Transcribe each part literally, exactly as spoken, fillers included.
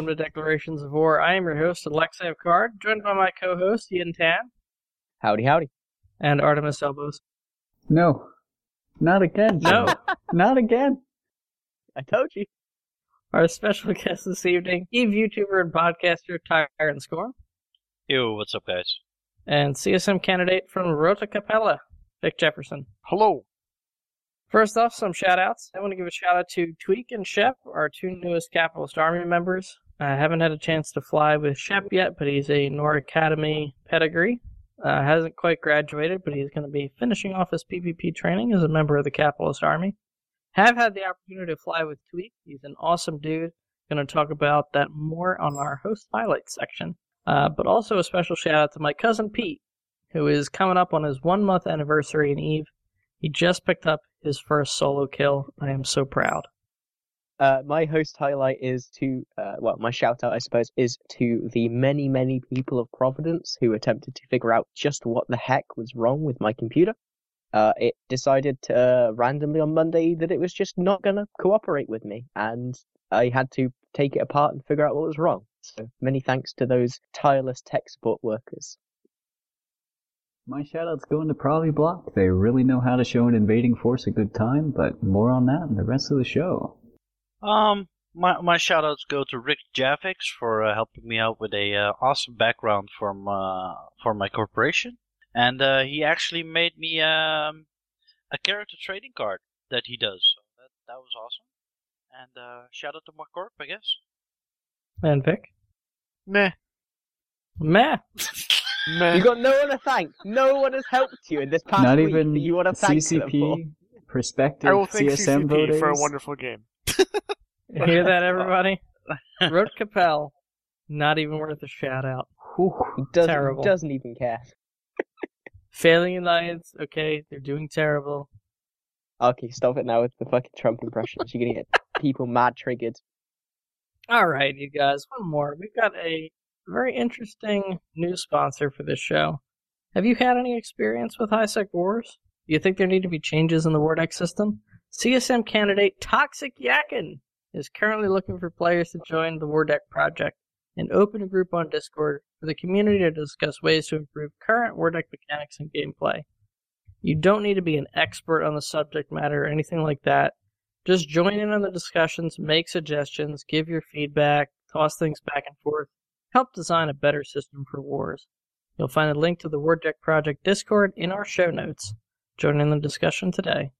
welcome to Declarations of War. I am your host, Alekseyev Karrde, joined by my co-host, Jin'taan. Howdy, howdy. And Artemis Elbows. No. Not again. No. Not again. I told you. Our special guest this evening, Eve YouTuber and podcaster, Tyron Scorn. Yo, what's up, guys? And C S M candidate from Rote Kapelle, Vic Jefferson. Hello. First off, some shout-outs. I want to give a shout-out to Tweak and Shep, our two newest Capitalist Army members. I haven't had a chance to fly with Shep yet, but he's a Nor Academy pedigree. Uh, hasn't quite graduated, but he's going to be finishing off his P V P training as a member of the Capitalist Army. Have had the opportunity to fly with Tweak. He's an awesome dude. Going to talk about that more on our host highlights section. Uh, but also a special shout-out to my cousin Pete, who is coming up on his one-month anniversary in EVE. He just picked up his first solo kill. I am so proud. Uh, my host highlight is to, uh, well, my shout out, I suppose, is to the many, many people of Providence who attempted to figure out just what the heck was wrong with my computer. Uh, it decided to, uh, randomly on Monday that it was just not going to cooperate with me, and I had to take it apart and figure out what was wrong. So many thanks to those tireless tech support workers. My shout-out's going to probably Block. They really know how to show an invading force a good time, but more on that in the rest of the show. Um, my my shout-outs go to Rick Javix for uh, helping me out with a uh, awesome background from uh, for my corporation, and uh, he actually made me um a character trading card that he does. So that that was awesome. And uh, shout-out to my corp, I guess. And Vic? Meh. Meh. You've got no one to thank. No one has helped you in this past Not week even that you want to thank C C P, them for. Perspective, I will thank C S M C C P voters. For a wonderful game. Hear that, everybody? Rote Kapelle, not even worth a shout-out. Doesn't, terrible. Doesn't even care. Failing Alliance, okay, they're doing terrible. Okay, stop it now with the fucking Trump impressions. You're going to get people mad triggered. All right, you guys, one more. We've got a very interesting new sponsor for this show. Have you had any experience with high-sec wars? Do you think there need to be changes in the War Deck system? C S M candidate Toxic Yakin is currently looking for players to join the War Deck Project, an open group on Discord for the community to discuss ways to improve current War Deck mechanics and gameplay. You don't need to be an expert on the subject matter or anything like that. Just join in on the discussions, make suggestions, give your feedback, toss things back and forth. Help design a better system for wars. You'll find a link to the War Deck Project Discord in our show notes. Join in the discussion today.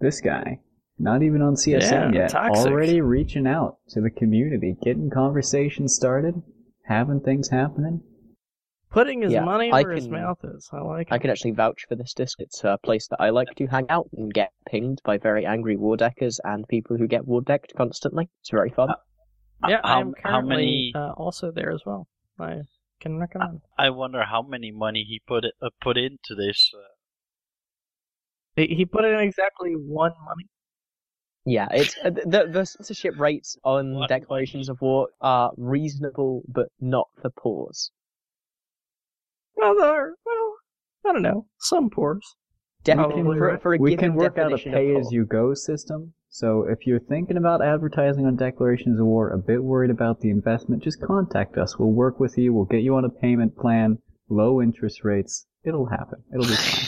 This guy, not even on C S M yeah, yet, toxic. Already reaching out to the community, getting conversations started, having things happening. Putting his yeah, money I where can, his mouth is. I like it. I can actually vouch for this disc. It's a place that I like to hang out and get pinged by very angry war deckers and people who get war decked constantly. It's very fun. Uh, Yeah, how, I'm currently many, uh, also there as well. I can recommend. I wonder how many money he put it, uh, put into this. Uh... He, he put in exactly one money. Yeah, it's uh, the the censorship rates on what? Declarations of War are reasonable, but not for pores. Well, there, well, I don't know, some pores. Definitely, for, for a we given can work out a pay-as-you-go system. So if you're thinking about advertising on Declarations of War, a bit worried about the investment, just contact us. We'll work with you. We'll get you on a payment plan, low interest rates. It'll happen. It'll be fine.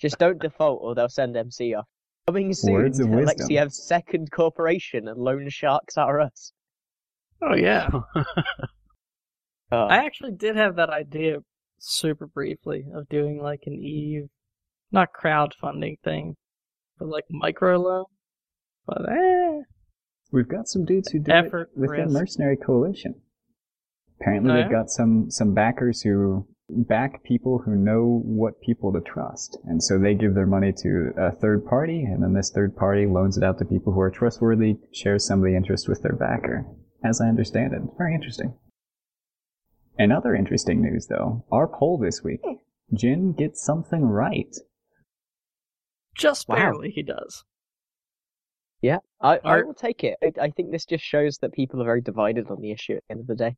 Just don't default or they'll send M C off. Coming soon to Alexiev's second corporation and loan sharks are us. Oh, yeah. uh, I actually did have that idea super briefly of doing like an E U, not crowdfunding thing. For like micro loan, but eh. We've got some dudes who do effort it within risk. Mercenary Coalition. Apparently, oh, they've yeah? got some some backers who back people who know what people to trust, and so they give their money to a third party, and then this third party loans it out to people who are trustworthy, shares some of the interest with their backer. As I understand it, it's very interesting. And other interesting news, though, our poll this week: Jin gets something right. Just barely, wow. He does. Yeah, I, I will take it. I, I think this just shows that people are very divided on the issue at the end of the day.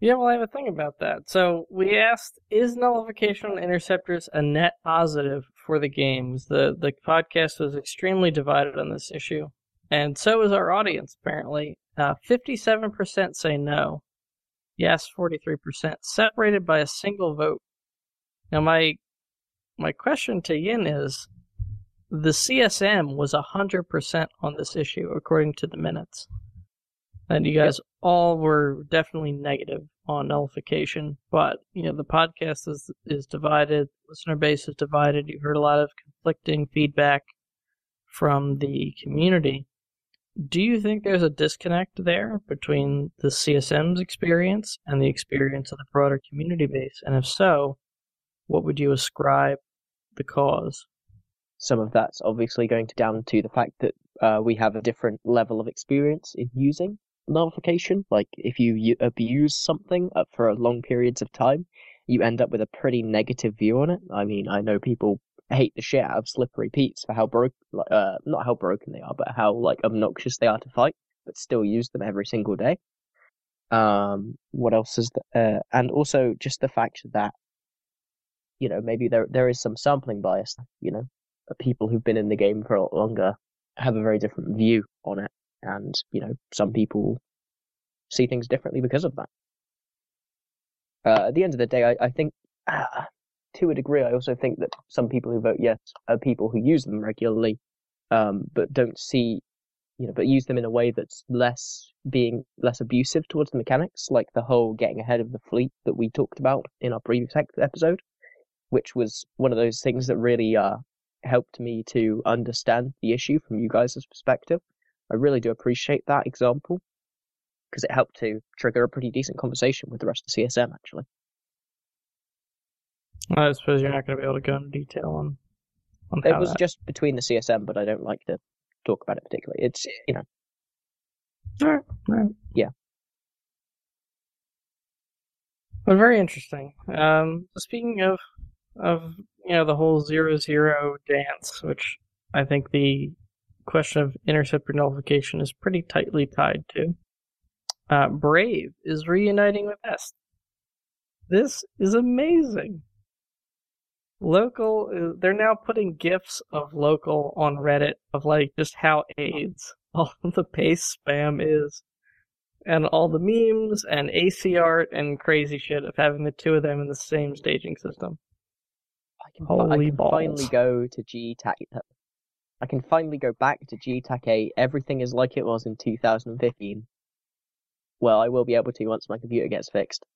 Yeah, well, I have a thing about that. So we asked, is nullification on interceptors a net positive for the games? The the podcast was extremely divided on this issue. And so is our audience, apparently. Uh, fifty-seven percent say no. Yes, forty-three percent. Separated by a single vote. Now, my my question to Yin is, the C S M was one hundred percent on this issue, according to the minutes. And you guys yep. all were definitely negative on nullification. But, you know, the podcast is is divided. Listener base is divided. You heard a lot of conflicting feedback from the community. Do you think there's a disconnect there between the C S M's experience and the experience of the broader community base? And if so, what would you ascribe the cause? Some of that's obviously going to down to the fact that uh, we have a different level of experience in using nullification. Like, if you, you abuse something for long periods of time, you end up with a pretty negative view on it. I mean, I know people hate the shit out of Slippery Pete's for how broke, uh, not how broken they are, but how like obnoxious they are to fight, but still use them every single day. Um, what else is the, uh, and also just the fact that, you know, maybe there there is some sampling bias. You know, people who've been in the game for a lot longer have a very different view on it, and you know, some people see things differently because of that. Uh, at the end of the day, I, I think. Uh, To a degree, I also think that some people who vote yes are people who use them regularly, um, but don't see, you know, but use them in a way that's less being less abusive towards the mechanics, like the whole getting ahead of the fleet that we talked about in our previous episode, which was one of those things that really uh, helped me to understand the issue from you guys' perspective. I really do appreciate that example because it helped to trigger a pretty decent conversation with the rest of the C S M, actually. I suppose you're not going to be able to go into detail on, on it how was that... just between the C S M, but I don't like to talk about it particularly. It's, you know... All right, all right. Yeah. Well, very interesting. Um, speaking of, of, you know, the whole zero-zero dance, which I think the question of interceptor nullification is pretty tightly tied to, uh, Brave is reuniting with Test. This is amazing. Local, they're now putting GIFs of Local on Reddit of like just how AIDS, all of the base spam is, and all the memes and A C art and crazy shit of having the two of them in the same staging system. I can, Holy I can balls. finally go to G T A C. I can finally go back to G T A C. Everything is like it was in two thousand fifteen. Well, I will be able to once my computer gets fixed,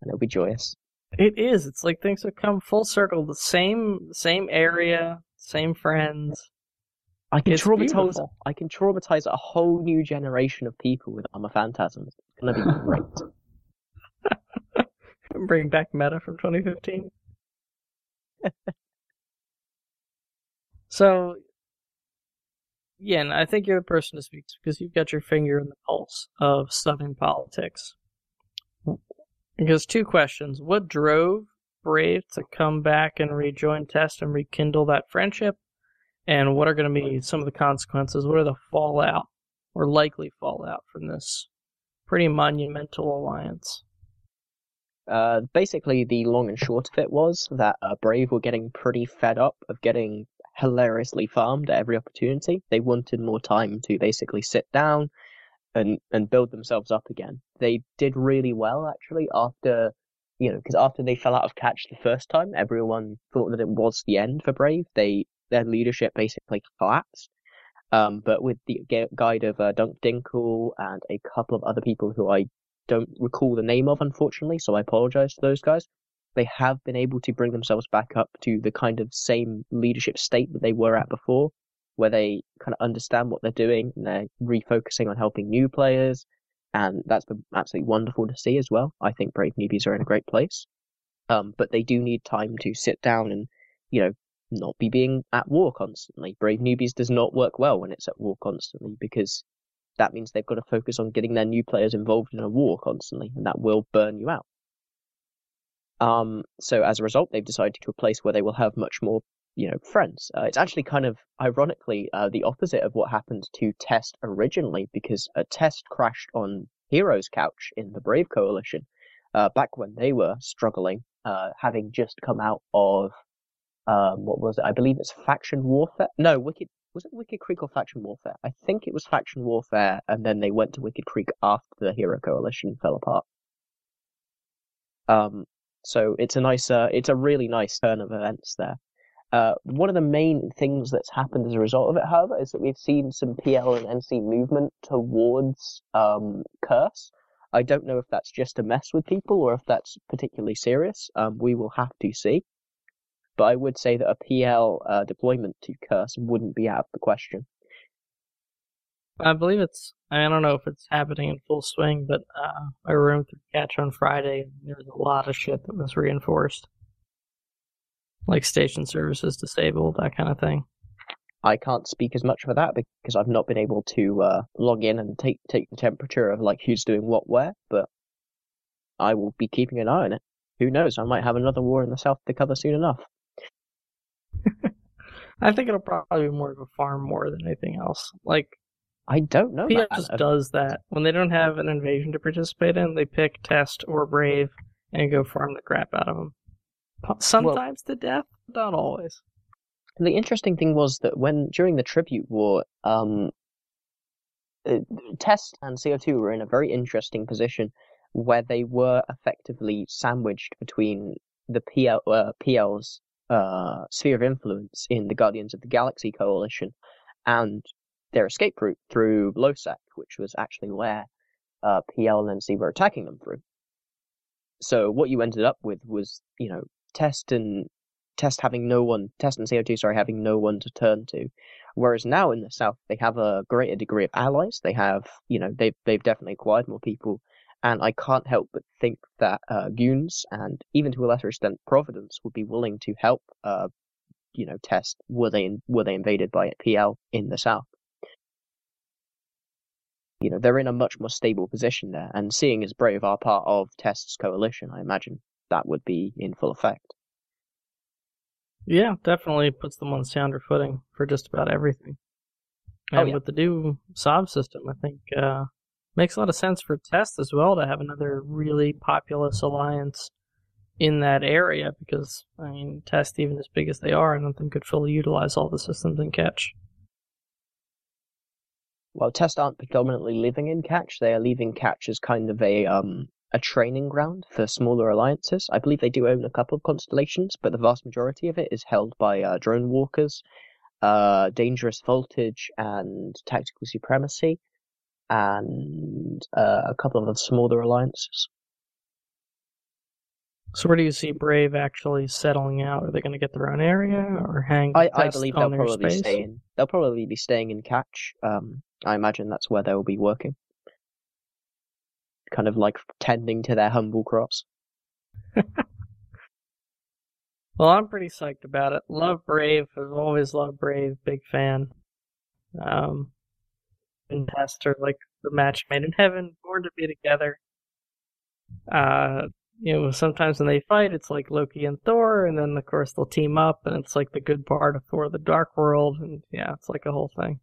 and it'll be joyous. It is. It's like things have come full circle. The same same area, same friends. I can, traumatize, I can traumatize a whole new generation of people with Armor Phantasms. It's going to be great. Bring back meta from twenty fifteen. So, yeah, and I think you're the person to speak to because you've got your finger in the pulse of Southern politics. Because two questions. What drove Brave to come back and rejoin Test and rekindle that friendship? And what are going to be some of the consequences? What are the fallout or likely fallout from this pretty monumental alliance? Uh, basically, the long and short of it was that uh, Brave were getting pretty fed up of getting hilariously farmed at every opportunity. They wanted more time to basically sit down and and build themselves up again. They did really well, actually, after, you know, because after they fell out of Catch the first time, everyone thought that it was the end for Brave. They Their leadership basically collapsed. Um, but with the guide of uh, Dunk Dinkle and a couple of other people who I don't recall the name of, unfortunately, so I apologize to those guys, they have been able to bring themselves back up to the kind of same leadership state that they were at before, where they kind of understand what they're doing and they're refocusing on helping new players. And that's been absolutely wonderful to see as well. I think Brave Newbies are in a great place. Um, but they do need time to sit down and, you know, not be being at war constantly. Brave Newbies does not work well when it's at war constantly because that means they've got to focus on getting their new players involved in a war constantly, and that will burn you out. Um, so as a result, they've decided to a place where they will have much more, you know, friends. Uh, it's actually kind of ironically uh, the opposite of what happened to Test originally, because a Test crashed on Hero's couch in the Brave Coalition uh, back when they were struggling, uh, having just come out of um, what was it? I believe it's Faction Warfare. No, Wicked was it Wicked Creek or Faction Warfare? I think it was Faction Warfare, and then they went to Wicked Creek after the Hero Coalition fell apart. Um, so it's a nice, uh, it's a really nice turn of events there. Uh, one of the main things that's happened as a result of it, however, is that we've seen some P L and N C movement towards um, Curse. I don't know if that's just a mess with people or if that's particularly serious. Um, we will have to see. But I would say that a P L uh, deployment to Curse wouldn't be out of the question. I believe it's, I don't know if it's happening in full swing, but uh, I roamed through Catch on Friday. There was a lot of shit that was reinforced. Like station services disabled, that kind of thing. I can't speak as much for that because I've not been able to uh, log in and take take the temperature of like who's doing what where, but I will be keeping an eye on it. Who knows, I might have another war in the south to cover soon enough. I think it'll probably be more of a farm war than anything else. Like, I don't know. P L just does that. When they don't have an invasion to participate in, they pick Test or Brave and go farm the crap out of them. Sometimes well, to death, not always. The interesting thing was that when during the Tribute War, um, Test and C O two were in a very interesting position where they were effectively sandwiched between the P L, uh, P L's uh, sphere of influence in the Guardians of the Galaxy Coalition and their escape route through LOSEC, which was actually where uh, P L and N C were attacking them through. So what you ended up with was, you know, Test and Test having no one, Test and C O two, sorry, having no one to turn to. Whereas now in the South, they have a greater degree of allies. They have, you know, they've they've definitely acquired more people, and I can't help but think that uh, Goons and even to a lesser extent Providence would be willing to help, uh, you know, Test were they in, were they invaded by P L in the South. You know, they're in a much more stable position there, and seeing as Brave are part of Test's coalition, I imagine that would be in full effect. Yeah, definitely puts them on sounder footing for just about everything. And oh, yeah. With the new S O B system, I think uh makes a lot of sense for Test as well to have another really populous alliance in that area because, I mean, Test, even as big as they are, I don't think could fully utilize all the systems in Catch. Well, Test aren't predominantly living in Catch. They are leaving Catch as kind of a... um. a training ground for smaller alliances. I believe they do own a couple of constellations, but the vast majority of it is held by uh, Drone Walkers, uh, Dangerous Voltage, and Tactical Supremacy, and uh, a couple of smaller alliances. So where do you see Brave actually settling out? Are they going to get their own area or hang I, I believe they'll probably stay in, they'll probably be staying in Catch. Um, I imagine that's where they'll be working. Kind of like tending to their humble crops. Well, I'm pretty psyched about it. Love Brave. I've always loved Brave. Big fan. Um, and Test are like the match made in heaven, born to be together. Uh, you know, sometimes when they fight, it's like Loki and Thor, and then, of course, they'll team up, and it's like the good part of Thor the Dark World, and yeah, it's like a whole thing.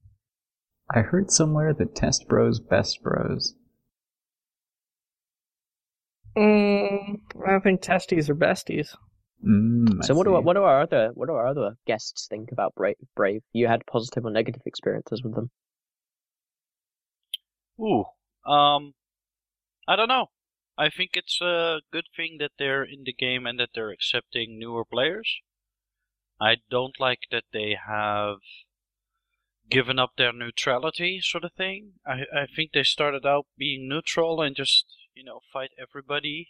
I heard somewhere that Test Bros, Best Bros. Mm, I think testies are besties. Mm, so what do, what do our other what do our other guests think about Brave? Brave, you had positive or negative experiences with them? Ooh, um, I don't know. I think it's a good thing that they're in the game and that they're accepting newer players. I don't like that they have given up their neutrality, sort of thing. I I think they started out being neutral and just, you know, fight everybody,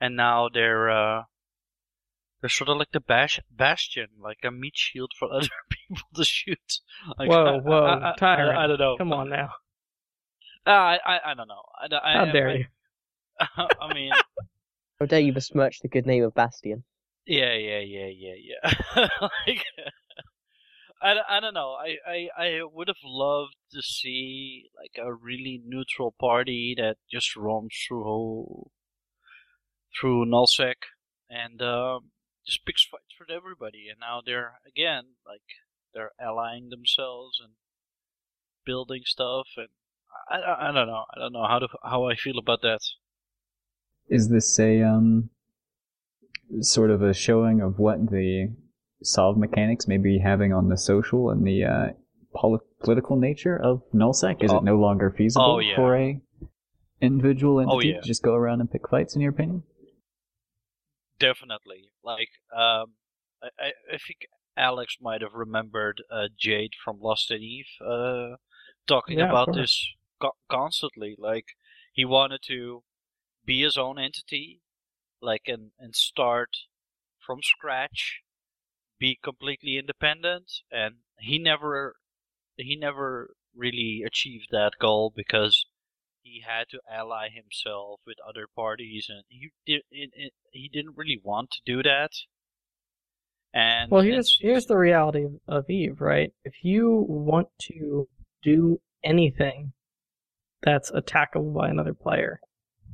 and now they're uh, they're sort of like the bash- Bastion, like a meat shield for other people to shoot. Like, whoa, I, whoa, I, I, Tyron! I, I don't know. Come on now. Uh, I, I I don't know. I, I, How I, dare I, you? I mean, how dare you besmirch the good name of Bastion? Yeah, yeah, yeah, yeah, yeah. Like, I, I don't know. I, I, I would have loved to see like a really neutral party that just roams through through NullSec and um, just picks fights for everybody. And now they're again like they're allying themselves and building stuff. And I, I don't know. I don't know how to how I feel about that. Is this a um sort of a showing of what the solve mechanics maybe having on the social and the uh, political nature of NullSec? Is oh. it no longer feasible oh, yeah. for a individual entity oh, yeah. to just go around and pick fights, in your opinion? Definitely. Like, um, I, I think Alex might have remembered uh, Jade from Lost and Eve uh, talking yeah, about this co- constantly. Like, he wanted to be his own entity, like, and, and start from scratch, be completely independent, and he never he never really achieved that goal because he had to ally himself with other parties, and he did it, it, he didn't really want to do that. And well, here's here's the reality of Eve, right? If you want to do anything that's attackable by another player,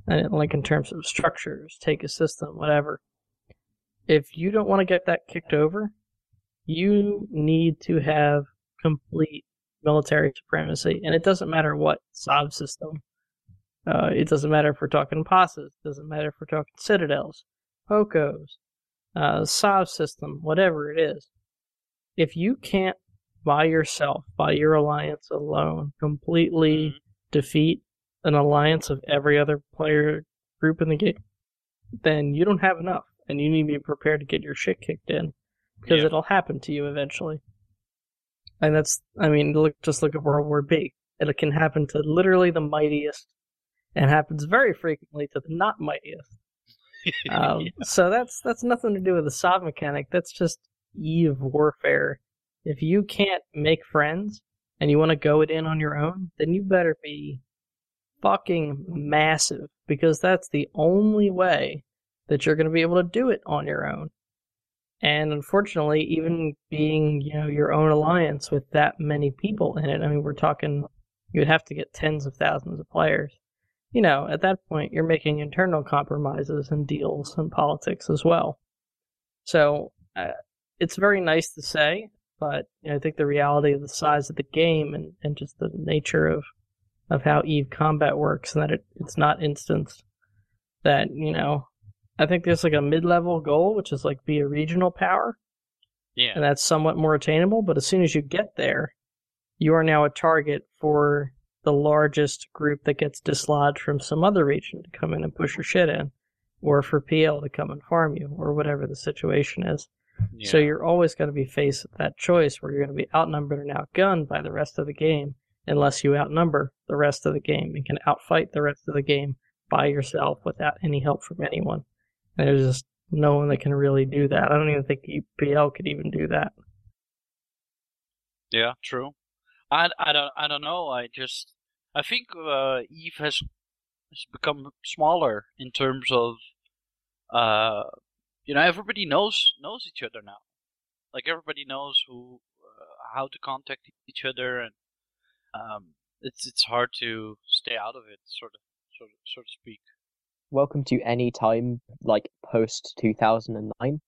and like in terms of structures, take a system, whatever. If you don't want to get that kicked over, you need to have complete military supremacy. And it doesn't matter what S O B system. Uh, it doesn't matter if we're talking posses. It doesn't matter if we're talking citadels, POCOs, uh, S O B system, whatever it is. If you can't, by yourself, by your alliance alone, completely defeat an alliance of every other player group in the game, then you don't have enough. And you need to be prepared to get your shit kicked in, because yeah. it'll happen to you eventually. And that's, I mean, look, just look at World War B. It can happen to literally the mightiest, and happens very frequently to the not mightiest. um, yeah. So that's that's nothing to do with the S O B mechanic. That's just Eve warfare. If you can't make friends and you want to go it in on your own, then you better be fucking massive, because that's the only way that you're going to be able to do it on your own. And unfortunately, even being, you know, your own alliance with that many people in it, I mean, we're talking, you'd have to get tens of thousands of players. You know, at that point, you're making internal compromises and deals and politics as well. So, uh, it's very nice to say, but you know, I think the reality of the size of the game and, and just the nature of, of how EVE combat works, and that it, it's not instanced, that, you know, I think there's like a mid-level goal, which is like be a regional power. Yeah. And that's somewhat more attainable, but as soon as you get there, you are now a target for the largest group that gets dislodged from some other region to come in and push your shit in, or for P L to come and farm you, or whatever the situation is. Yeah. So you're always going to be faced with that choice where you're going to be outnumbered and outgunned by the rest of the game, unless you outnumber the rest of the game and can outfight the rest of the game by yourself without any help from anyone. There's just no one that can really do that. I don't even think P L could even do that. Yeah, true. I, I don't I don't know. I just I think uh, Eve has has become smaller in terms of uh you know everybody knows knows each other now. Like everybody knows who uh, how to contact each other, and um it's it's hard to stay out of it, sort of sort of so to speak. Welcome to any time, like, post two thousand nine.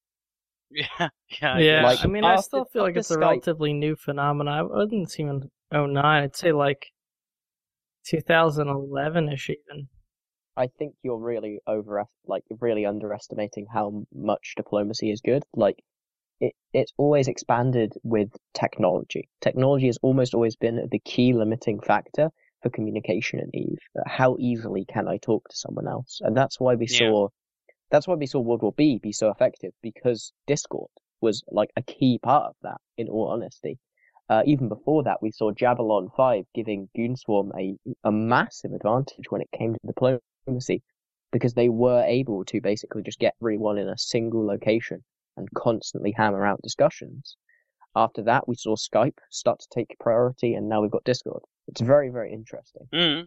Yeah, yeah. yeah. Like, I mean, after, I still feel like it's Skype. A relatively new phenomenon. I wouldn't see in oh nine. I'd say, like, twenty eleven-ish even. I think you're really over, like, really underestimating how much diplomacy is good. Like, it it's always expanded with technology. Technology has almost always been the key limiting factor for communication in EVE. How easily can I talk to someone else? And that's why we yeah. saw, that's why we saw World War B be so effective, because Discord was like a key part of that. In all honesty, uh, even before that, we saw Jabalon five giving Goonswarm a a massive advantage when it came to diplomacy, because they were able to basically just get everyone in a single location and constantly hammer out discussions. After that, we saw Skype start to take priority, and now we've got Discord. It's very, very interesting. Mm.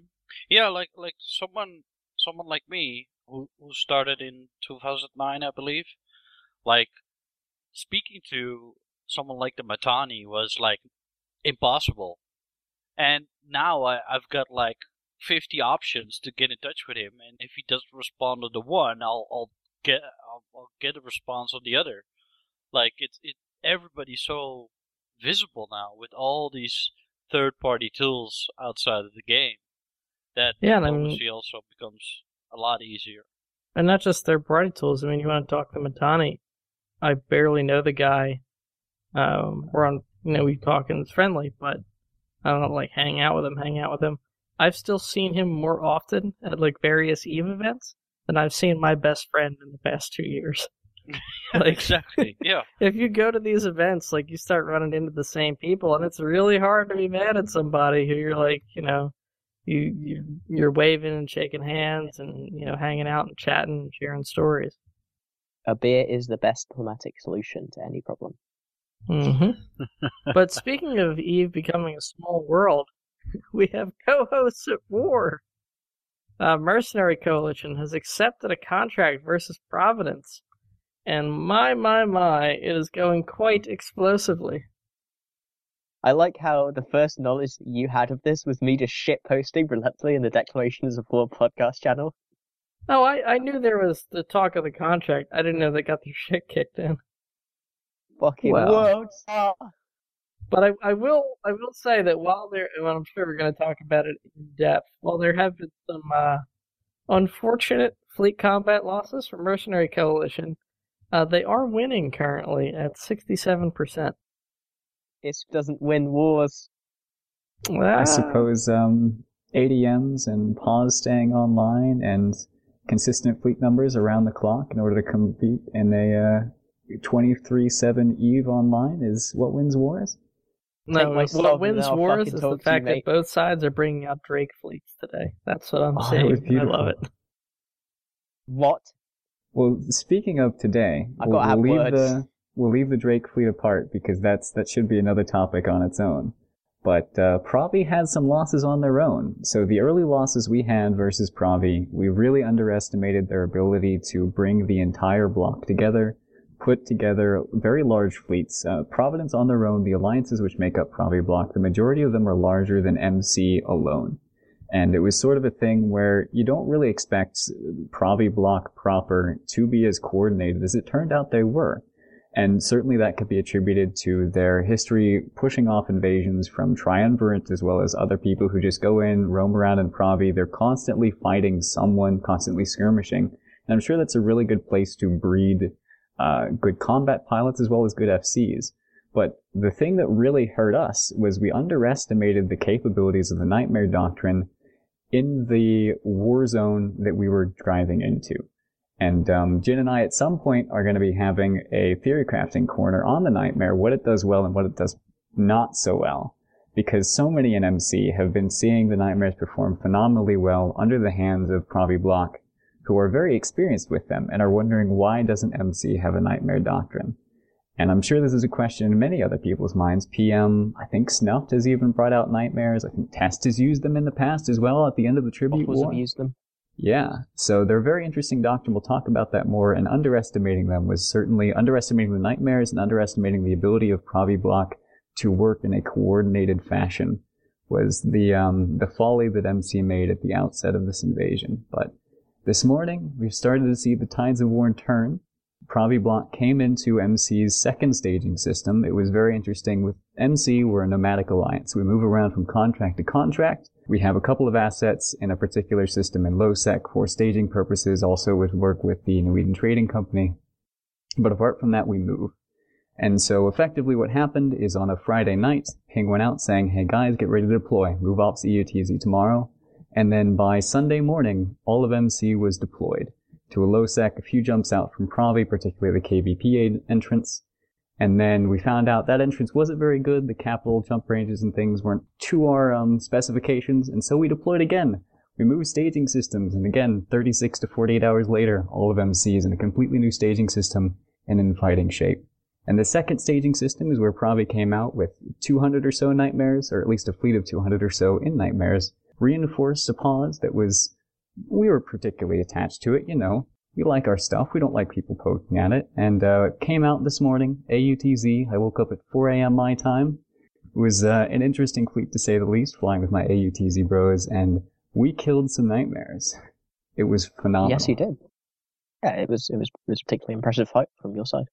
Yeah, like like someone someone like me who, who started in two thousand nine, I believe. Like, speaking to someone like the Matani was like impossible. And now I, I've got like fifty options to get in touch with him, and if he doesn't respond on the one, I'll I'll get I'll, I'll get a response on the other. Like it's it everybody's so visible now with all these third-party tools outside of the game, that yeah, diplomacy I mean, also becomes a lot easier. And not just third-party tools. I mean, you want to talk to Matani? I barely know the guy. Um, we're on, you know, we talk and it's friendly, but I don't know, like hang out with him, hang out with him. I've still seen him more often at like various EVE events than I've seen my best friend in the past two years. Like, exactly. Yeah. If you go to these events, like you start running into the same people, and it's really hard to be mad at somebody who you're like, you know, you, you you're waving and shaking hands, and you know, hanging out and chatting, and sharing stories. A beer is the best diplomatic solution to any problem. Mm-hmm. But speaking of EVE becoming a small world, we have co-hosts at war. Uh, Mercenary Coalition has accepted a contract versus Providence. And my, my, my, it is going quite explosively. I like how the first knowledge that you had of this was me just shitposting relentlessly in the Declarations of War podcast channel. Oh, I, I knew there was the talk of the contract. I didn't know they got their shit kicked in. Fucking well. World. But I, I will I will say that while there, and I'm sure we're going to talk about it in depth, while there have been some uh, unfortunate fleet combat losses from Mercenary Coalition, uh, they are winning currently at sixty-seven percent. It doesn't win wars. Well, I suppose um, A D Ms and P Os staying online and consistent fleet numbers around the clock in order to compete in a uh, twenty-three seven EVE online is what wins wars? No, what well, wins wars is the fact that both sides are bringing out Drake fleets today. That's what I'm oh, saying. I love it. What? Well, speaking of today, I've we'll, got we'll, leave the, we'll leave the Drake fleet apart because that's that should be another topic on its own. But uh, Provi had some losses on their own. So the early losses we had versus Provi, we really underestimated their ability to bring the entire block together, put together very large fleets. Uh, Providence on their own, the alliances which make up Provi block, the majority of them are larger than M C alone. And it was sort of a thing where you don't really expect Provi block proper to be as coordinated as it turned out they were. And certainly that could be attributed to their history pushing off invasions from Triumvirate as well as other people who just go in, roam around in Provi. They're constantly fighting someone, constantly skirmishing. And I'm sure that's a really good place to breed uh, good combat pilots as well as good F Cs. But the thing that really hurt us was we underestimated the capabilities of the Nightmare Doctrine in the war zone that we were driving into. And um, Jin and I at some point are going to be having a theory crafting corner on the Nightmare, what it does well and what it does not so well. Because so many in M C have been seeing the Nightmares perform phenomenally well under the hands of Provi Block, who are very experienced with them and are wondering why doesn't M C have a Nightmare Doctrine? And I'm sure this is a question in many other people's minds. P M, I think Snuffed has even brought out Nightmares. I think Test has used them in the past as well at the end of the Tribute War. Used them. Yeah, so they're a very interesting doctrine. We'll talk about that more, and underestimating them was certainly underestimating the Nightmares and underestimating the ability of Provi Block to work in a coordinated fashion was the um, the folly that M C made at the outset of this invasion. But this morning, we've started to see the tides of war turn. Provi Block came into M C's second staging system. It was very interesting. With M C, we're a nomadic alliance. We move around from contract to contract. We have a couple of assets in a particular system in LOSEC for staging purposes, also with work with the Norwegian Trading Company. But apart from that, we move. And so effectively what happened is on a Friday night, Ping went out saying, hey guys, get ready to deploy. Move ops E U T Z tomorrow. And then by Sunday morning, all of M C was deployed to a LOSEC, a few jumps out from Provi, particularly the K V P entrance. And then we found out that entrance wasn't very good. The capital jump ranges and things weren't to our um, specifications. And so we deployed again. We moved staging systems. And again, thirty-six to forty-eight hours later, all of M C is in a completely new staging system and in fighting shape. And the second staging system is where Provi came out with two hundred or so Nightmares, or at least a fleet of two hundred or so in Nightmares, reinforced a pause that was, we were particularly attached to it, you know. We like our stuff. We don't like people poking at it. And uh, it came out this morning, A U T Z. I woke up at four a.m. my time. It was uh, an interesting fleet, to say the least, flying with my A U T Z bros, and we killed some Nightmares. It was phenomenal. Yes, you did. Yeah, it was it was, it was a particularly impressive fight from your side.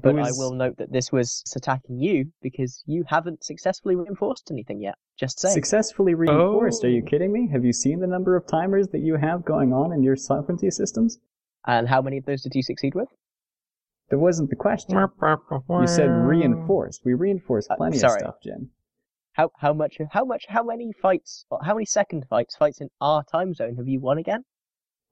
But was... I will note that this was attacking you because you haven't successfully reinforced anything yet. Just saying. Successfully reinforced? Oh. Are you kidding me? Have you seen the number of timers that you have going on in your sovereignty systems? And how many of those did you succeed with? That wasn't the question. You said reinforced. We reinforced plenty uh, of stuff, Jin. How how much how much how many fights or how many second fights fights in our time zone have you won again?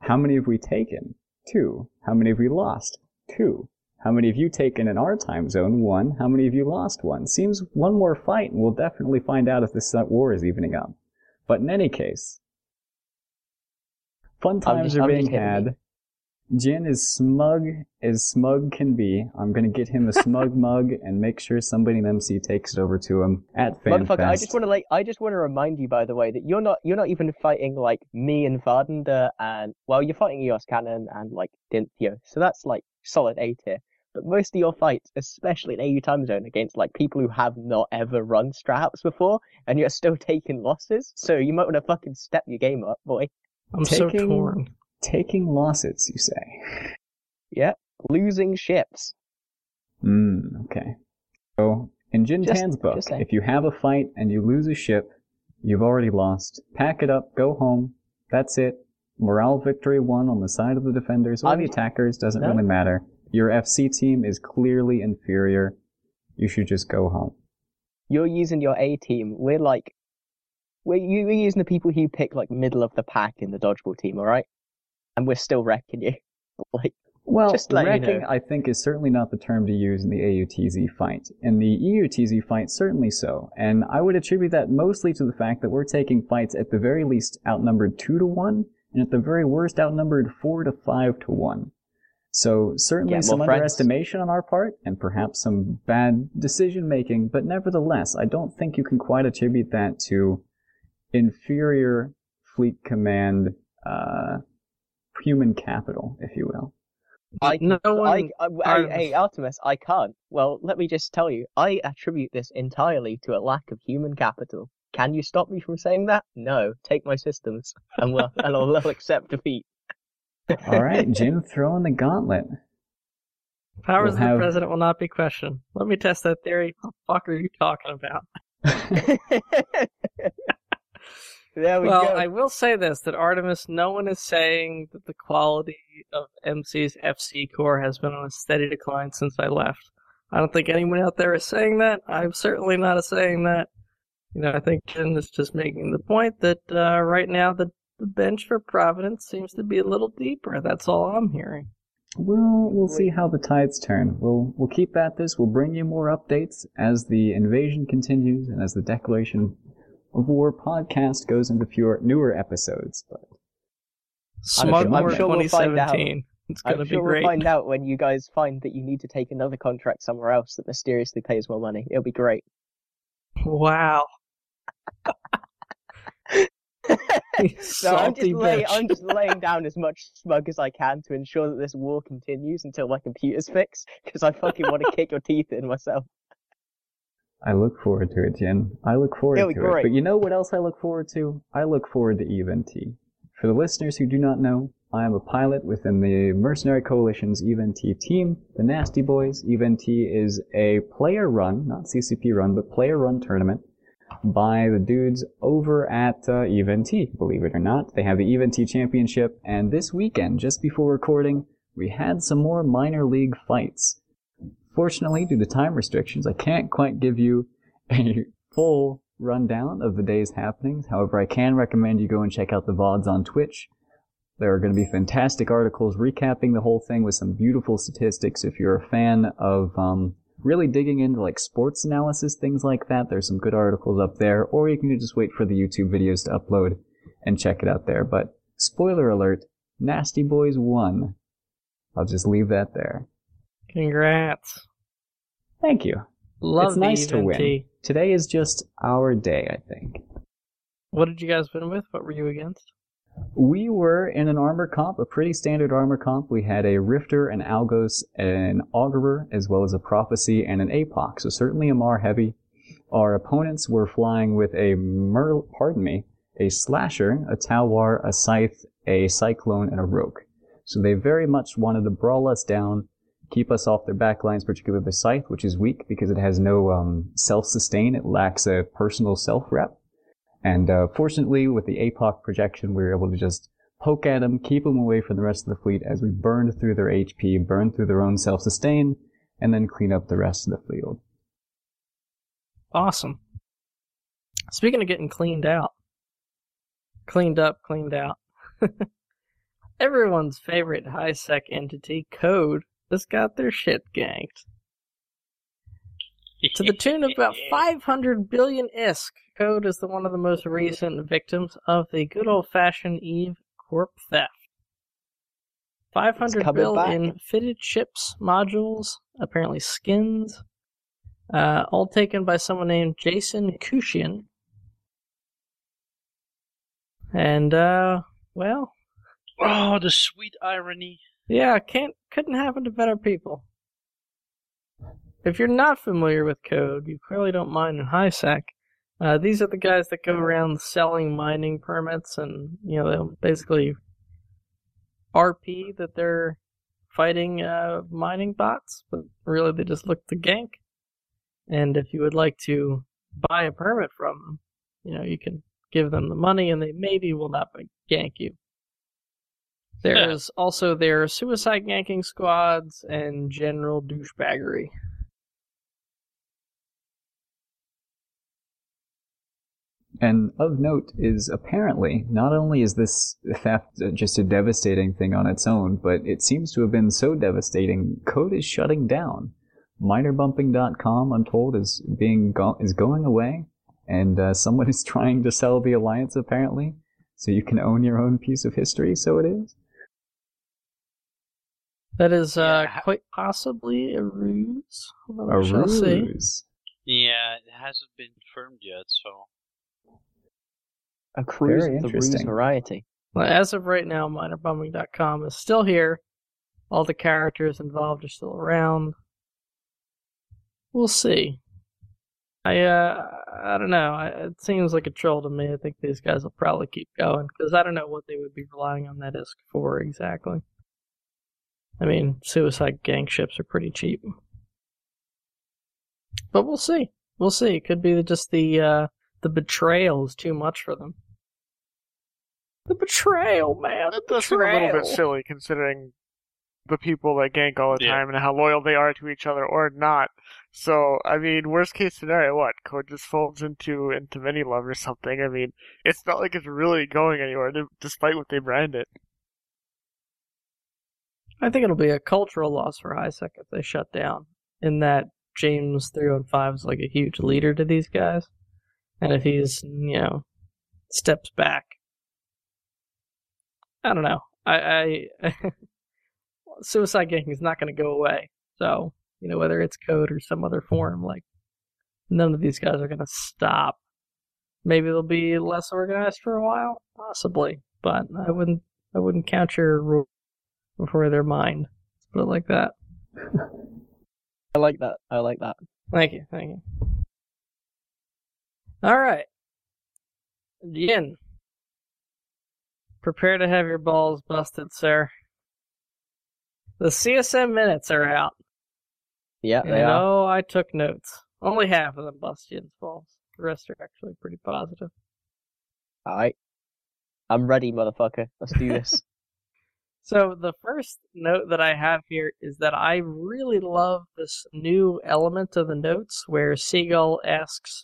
How many have we taken? Two. How many have we lost? Two. How many have you taken in our time zone? One. How many have you lost? One. Seems one more fight, and we'll definitely find out if this war is evening up. But in any case, fun times just, are I'm being had. Jin is smug as smug can be. I'm going to get him a smug mug and make sure somebody in M C takes it over to him at FanFest. Motherfucker, I just want to like, I just want to remind you, by the way, that you're not, you're not even fighting like me and Vardander, and well, you're fighting E O S Cannon and like Dinthio, so that's like solid A tier. But most of your fights, especially in A U time zone, against like people who have not ever run Strats before, and you're still taking losses, so you might want to fucking step your game up, boy. I'm taking... so torn. Taking losses, you say? Yeah, losing ships. Mm, okay. So, in Jin'taan's book, if you have a fight and you lose a ship, you've already lost. Pack it up, go home, that's it. Morale victory won on the side of the defenders or I'm... the attackers, doesn't no. really matter. Your F C team is clearly inferior. You should just go home. You're using your A team. We're like... We're, we're using the people who pick, like, middle of the pack in the dodgeball team, alright? And we're still wrecking you. Like, well, just wrecking, you know. I think, is certainly not the term to use in the A U T Z fight. In the E U T Z fight, certainly so. And I would attribute that mostly to the fact that we're taking fights at the very least outnumbered two to one, and at the very worst outnumbered four to five to one. So certainly yeah, some friends. underestimation on our part, and perhaps some bad decision-making, but nevertheless, I don't think you can quite attribute that to inferior fleet command... Uh, human capital, if you will. I, no one, I, I, I, hey, Artemis, I can't. Well, let me just tell you, I attribute this entirely to a lack of human capital. Can you stop me from saying that? No. Take my systems, and we'll, and I'll, I'll accept defeat. All right, Jin, throw in the gauntlet. Powers we'll have... of the president will not be questioned. Let me test that theory. What the fuck are you talking about? There we well, go. I will say this, that Artemis, no one is saying that the quality of M C's F C core has been on a steady decline since I left. I don't think anyone out there is saying that. I'm certainly not saying that. You know, I think Jin is just making the point that uh, right now the, the bench for Providence seems to be a little deeper. That's all I'm hearing. Well, we'll see how the tides turn. We'll we'll keep at this. We'll bring you more updates as the invasion continues and as the declaration... War podcast goes into fewer, newer episodes, but Smug I'm sure we'll find out. It's gonna I'm be sure great. We'll find out when you guys find that you need to take another contract somewhere else that mysteriously pays more money. It'll be great. Wow. So I'm just, lay, I'm just laying down as much smug as I can to ensure that this war continues until my computer's fixed, because I fucking want to kick your teeth in myself. I look forward to it, Jin. I look forward to great. it. But you know what else I look forward to? I look forward to E V N T. For the listeners who do not know, I am a pilot within the Mercenary Coalition's E V N T team, the Nasty Boys. E V N T is a player-run, not C C P-run, but player-run tournament by the dudes over at uh, E V N T, believe it or not. They have the E V N T Championship, and this weekend, just before recording, we had some more minor league fights. Fortunately, due to time restrictions, I can't quite give you a full rundown of the day's happenings. However, I can recommend you go and check out the V O Ds on Twitch. There are going to be fantastic articles recapping the whole thing with some beautiful statistics. If you're a fan of um, really digging into like sports analysis, things like that, there's some good articles up there. Or you can just wait for the YouTube videos to upload and check it out there. But spoiler alert, Nasty Boys won. I'll just leave that there. Congrats. Thank you. Love it's nice to win. Today is just our day, I think. What did you guys win with? What were you against? We were in an armor comp, a pretty standard armor comp. We had a Rifter, an Algos, an Augurer, as well as a Prophecy, and an Apoc, so certainly A M R heavy. Our opponents were flying with a Mer- pardon me, a Slasher, a Talwar, a Scythe, a Cyclone, and a Rogue. So they very much wanted to brawl us down, keep us off their backlines, particularly the Scythe, which is weak because it has no um, self-sustain. It lacks a personal self-rep. And uh, fortunately, with the A P O C projection, we were able to just poke at them, keep them away from the rest of the fleet as we burned through their H P, burned through their own self-sustain, and then clean up the rest of the field. Awesome. Speaking of getting cleaned out, cleaned up, cleaned out, everyone's favorite high sec entity, Code, has got their shit ganked. To the tune of about five hundred billion I S K, Code is the one of the most recent victims of the good old-fashioned Eve corp theft. five hundred billion in fitted chips, modules, apparently skins, uh, all taken by someone named Jason Kushian. And, uh, well... oh, the sweet irony. Yeah, can't couldn't happen to better people. If you're not familiar with Code, you clearly don't mind in HiSec. Uh, these are the guys that go around selling mining permits, and you know they'll basically R P that they're fighting uh, mining bots, but really they just look to gank. And if you would like to buy a permit from them, you know you can give them the money, and they maybe will not gank you. There's yeah. also their suicide ganking squads and general douchebaggery. And of note is apparently, not only is this theft just a devastating thing on its own, but it seems to have been so devastating, Code is shutting down. miner bumping dot com, I'm told, is, being go- is going away, and uh, someone is trying to sell the Alliance, apparently, so you can own your own piece of history, so it is. That is uh, yeah. quite possibly a ruse. Well, a ruse. Yeah, it hasn't been confirmed yet, so... a cruise of the ruse variety. Well, as of right now, miner bumping dot com is still here. All the characters involved are still around. We'll see. I uh, I don't know. I, it seems like a troll to me. I think these guys will probably keep going, because I don't know what they would be relying on that I S K for exactly. I mean, suicide gang ships are pretty cheap. But we'll see. We'll see. It could be just the, uh, the betrayal is too much for them. The betrayal, man. That does seem a little bit silly, considering the people that gank all the yeah. time and how loyal they are to each other or not. So, I mean, worst case scenario, what? Code just folds into into mini love or something. I mean, it's not like it's really going anywhere, despite what they brand it. I think it'll be a cultural loss for HiSec if they shut down, in that James three oh five is like a huge leader to these guys. And if he's, you know, steps back, I don't know. I, I suicide ganking is not going to go away. So, you know, whether it's Code or some other form, like, none of these guys are going to stop. Maybe they'll be less organized for a while, possibly. But I wouldn't, I wouldn't count your rule before their mind. Let's put it like that. I like that. I like that. Thank you. Thank you. All right, Jin, prepare to have your balls busted, sir. The C S M minutes are out. Yeah, they and, are. Oh, I took notes. Only half of them bust Jin's balls. The rest are actually pretty positive. All right. I'm ready, motherfucker. Let's do this. So the first note that I have here is that I really love this new element of the notes where Seagull asks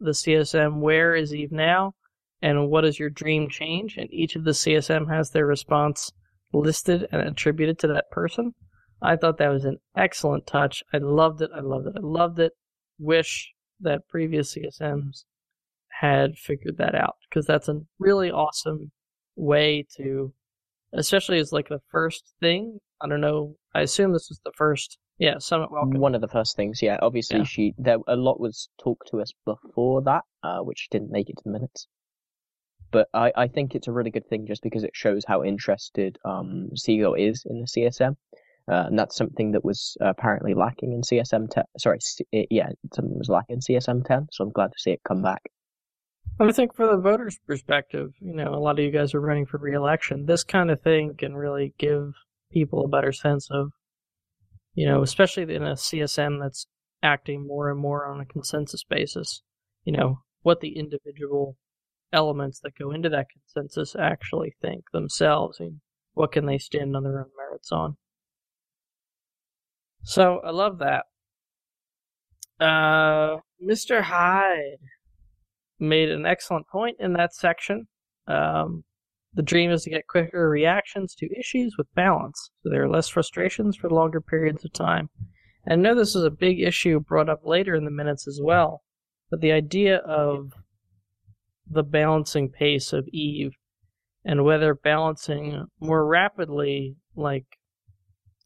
the C S M, where is Eve now, and what is your dream change? And each of the C S M has their response listed and attributed to that person. I thought that was an excellent touch. I loved it. I loved it. I loved it. Wish that previous C S Ms had figured that out, because that's a really awesome way to, especially as like the first thing. I don't know. I assume this was the first. Yeah, Summit Welcome. One of the first things, yeah. Obviously, yeah. she there a lot was talked to us before that, uh, which didn't make it to the minutes. But I, I think it's a really good thing just because it shows how interested um, Seagull is in the C S M. Uh, and that's something that was apparently lacking in C S M ten. Sorry, C- yeah, something was lacking in C S M ten, so I'm glad to see it come back. I think from the voters' perspective, you know, a lot of you guys are running for re-election. This kind of thing can really give people a better sense of, you know, especially in a C S M that's acting more and more on a consensus basis, you know, what the individual elements that go into that consensus actually think themselves and what can they stand on their own merits on. So I love that. Uh, Mister Hyde. made an excellent point in that section. Um, the dream is to get quicker reactions to issues with balance, so there are less frustrations for longer periods of time. And I know this is a big issue brought up later in the minutes as well, but the idea of the balancing pace of Eve and whether balancing more rapidly, like,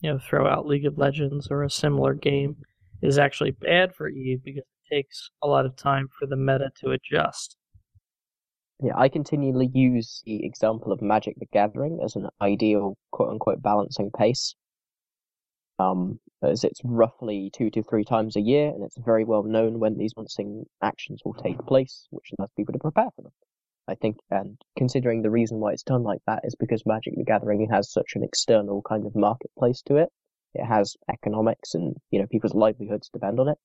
you know, throw out League of Legends or a similar game, is actually bad for Eve because it takes a lot of time for the meta to adjust. Yeah, I continually use the example of Magic the Gathering as an ideal quote-unquote balancing pace, um, as it's roughly two to three times a year, and it's very well known when these balancing actions will take place, which allows people to prepare for them. I think, and considering the reason why it's done like that is because Magic the Gathering has such an external kind of marketplace to it. It has economics and, you know, people's livelihoods depend on it.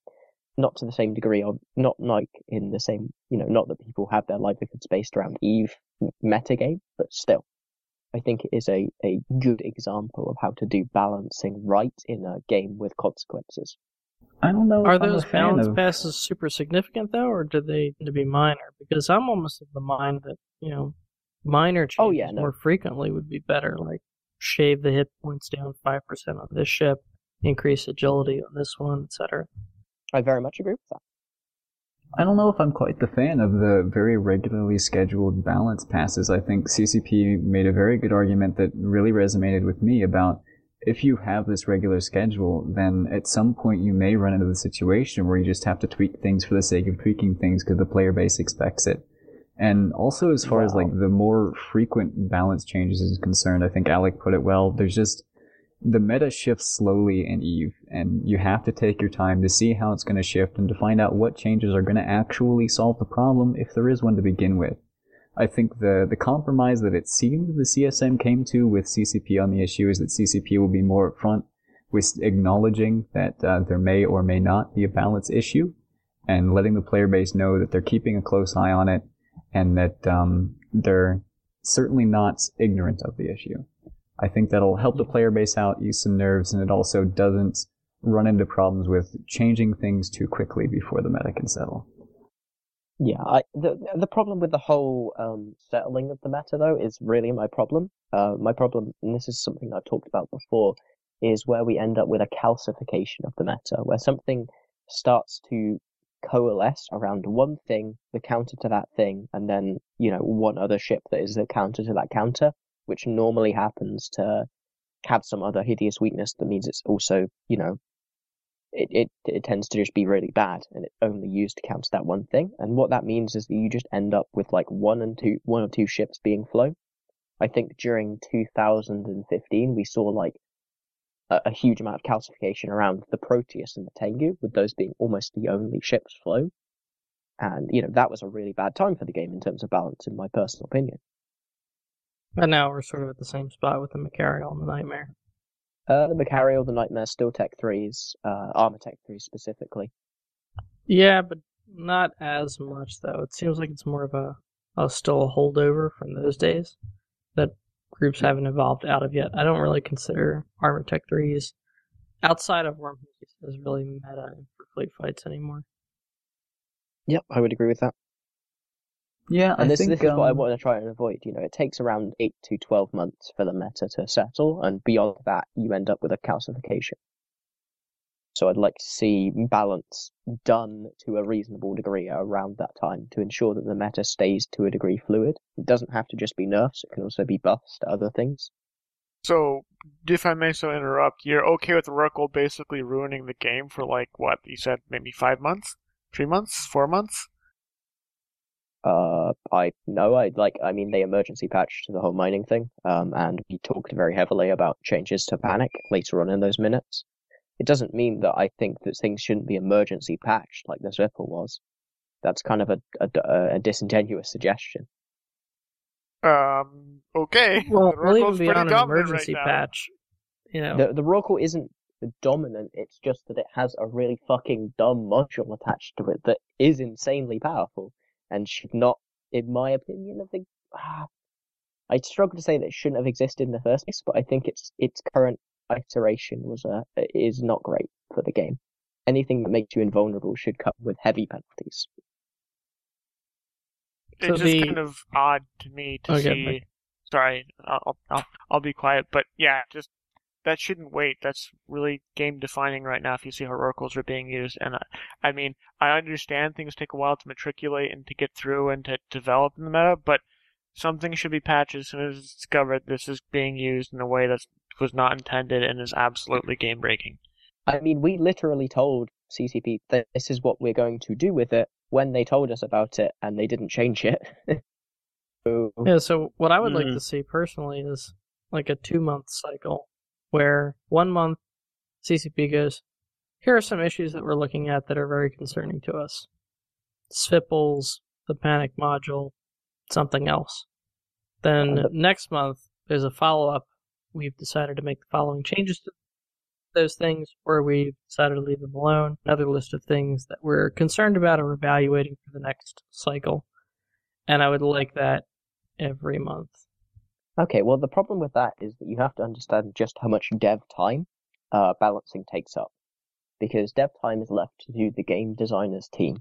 Not to the same degree, or not like in the same, you know, not that people have their livelihoods based around Eve metagame, but still. I think it is a, a good example of how to do balancing right in a game with consequences. I don't know. Are those balance of... passes super significant though, or do they need to be minor? Because I'm almost of the mind that, you know, minor changes oh, yeah, no. more frequently would be better. Like shave the hit points down five percent on this ship, increase agility on this one, et cetera. I very much agree with that. I don't know if I'm quite the fan of the very regularly scheduled balance passes. I think C C P made a very good argument that really resonated with me about. If you have this regular schedule, then at some point you may run into the situation where you just have to tweak things for the sake of tweaking things because the player base expects it. And also as far wow. as like the more frequent balance changes is concerned, I think Alec put it well, there's just the meta shifts slowly in Eve, and you have to take your time to see how it's going to shift and to find out what changes are going to actually solve the problem if there is one to begin with. I think the, the compromise that it seemed the C S M came to with C C P on the issue is that C C P will be more upfront with acknowledging that uh, there may or may not be a balance issue and letting the player base know that they're keeping a close eye on it and that um, they're certainly not ignorant of the issue. I think that'll help the player base out, ease some nerves, and it also doesn't run into problems with changing things too quickly before the meta can settle. Yeah, I, the the problem with the whole um, settling of the meta, though, is really my problem. Uh, my problem, and this is something I've talked about before, is where we end up with a calcification of the meta, where something starts to coalesce around one thing, the counter to that thing, and then, you know, one other ship that is the counter to that counter, which normally happens to have some other hideous weakness that means it's also, you know, It, it it tends to just be really bad, and it's only used to counter that one thing. And what that means is that you just end up with like one and two, one or two ships being flown. I think during two thousand fifteen we saw like a, a huge amount of calcification around the Proteus and the Tengu, with those being almost the only ships flown. And you know that was a really bad time for the game in terms of balance, in my personal opinion. And now we're sort of at the same spot with the Macarial and the Nightmare. Uh, the Macarial, the Nightmare, still Tech threes, uh, Armor Tech threes specifically. Yeah, but not as much, though. It seems like it's more of a, a still a holdover from those days that groups haven't evolved out of yet. I don't really consider Armor Tech threes outside of Wormholes as really meta for fleet fights anymore. Yep, I would agree with that. Yeah, and I this, think, this is um, what I want to try and avoid. You know, it takes around eight to twelve months for the meta to settle, and beyond that, you end up with a calcification. So I'd like to see balance done to a reasonable degree around that time to ensure that the meta stays to a degree fluid. It doesn't have to just be nerfs; it can also be buffs to other things. So, if I may so interrupt, you're okay with Urkel basically ruining the game for like what you said, maybe five months, three months, four months? Uh, I know, I like, I mean, they emergency patched the whole mining thing, um, and we talked very heavily about changes to Panic later on in those minutes. It doesn't mean that I think that things shouldn't be emergency patched like this Ripple was. That's kind of a, a, a disingenuous suggestion. Um, okay. Well, the Rorqual's pretty dominant an emergency right patch, you know. The, the Rorqual isn't dominant, it's just that it has a really fucking dumb module attached to it that is insanely powerful. And should not, in my opinion, have been, ah, I struggle to say that it shouldn't have existed in the first place, but I think its its current iteration was a, is not great for the game. Anything that makes you invulnerable should come with heavy penalties. it's so just the... kind of odd to me to okay, see. Okay. Sorry, I'll, I'll I'll be quiet. But yeah, just that shouldn't wait. That's really game defining right now. If you see heroicals are being used, and I, I mean, I understand things take a while to matriculate and to get through and to develop in the meta, but something should be patched as soon as it's discovered this is being used in a way that was not intended and is absolutely game breaking. I mean, we literally told C C P that this is what we're going to do with it when they told us about it, and they didn't change it. So, yeah, so what I would mm-hmm. like to see personally is like a two-month cycle where one month C C P goes, here are some issues that we're looking at that are very concerning to us. S F I P Ls, the panic module, something else. Then uh, next month, there's a follow-up. We've decided to make the following changes to those things, or we've decided to leave them alone. Another list of things that we're concerned about or evaluating for the next cycle. And I would like that every month. Okay, well, the problem with that is that you have to understand just how much dev time uh, balancing takes up, because dev time is left to the game designer's team.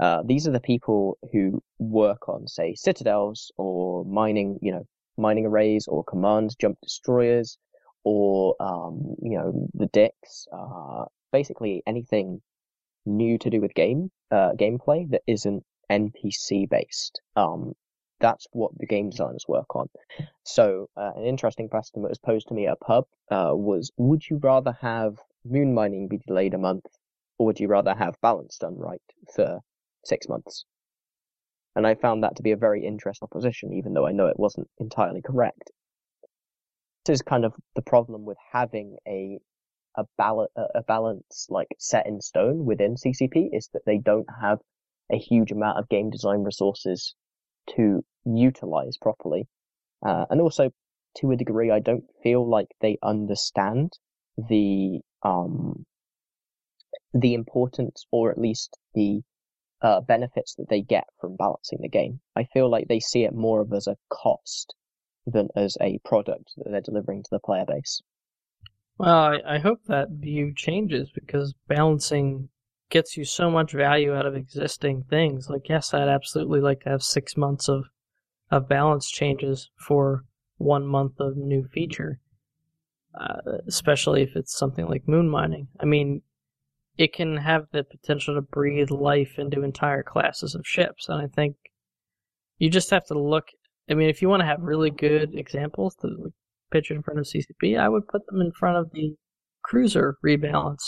Uh, these are the people who work on, say, citadels or mining, you know, mining arrays or command jump destroyers or, um, you know, the dicks, uh, basically anything new to do with game uh, gameplay that isn't N P C based. Um, that's what the game designers work on. So uh, an interesting question that was posed to me at a pub uh, was, would you rather have moon mining be delayed a month, or would you rather have balance done right for six months? And I found that to be a very interesting proposition, even though I know it wasn't entirely correct. This is kind of the problem with having a a, bal- a balance like set in stone within C C P, is that they don't have a huge amount of game design resources to utilize properly. Uh, and also, to a degree, I don't feel like they understand the um, the importance, or at least the uh, benefits that they get from balancing the game. I feel like they see it more of as a cost than as a product that they're delivering to the player base. Well, I, I hope that view changes, because balancing gets you so much value out of existing things. Like, yes, I'd absolutely like to have six months of, of balance changes for one month of new feature, uh, especially if it's something like moon mining. I mean, it can have the potential to breathe life into entire classes of ships, and I think you just have to look. I mean, if you want to have really good examples to pitch in front of C C P, I would put them in front of the cruiser rebalance.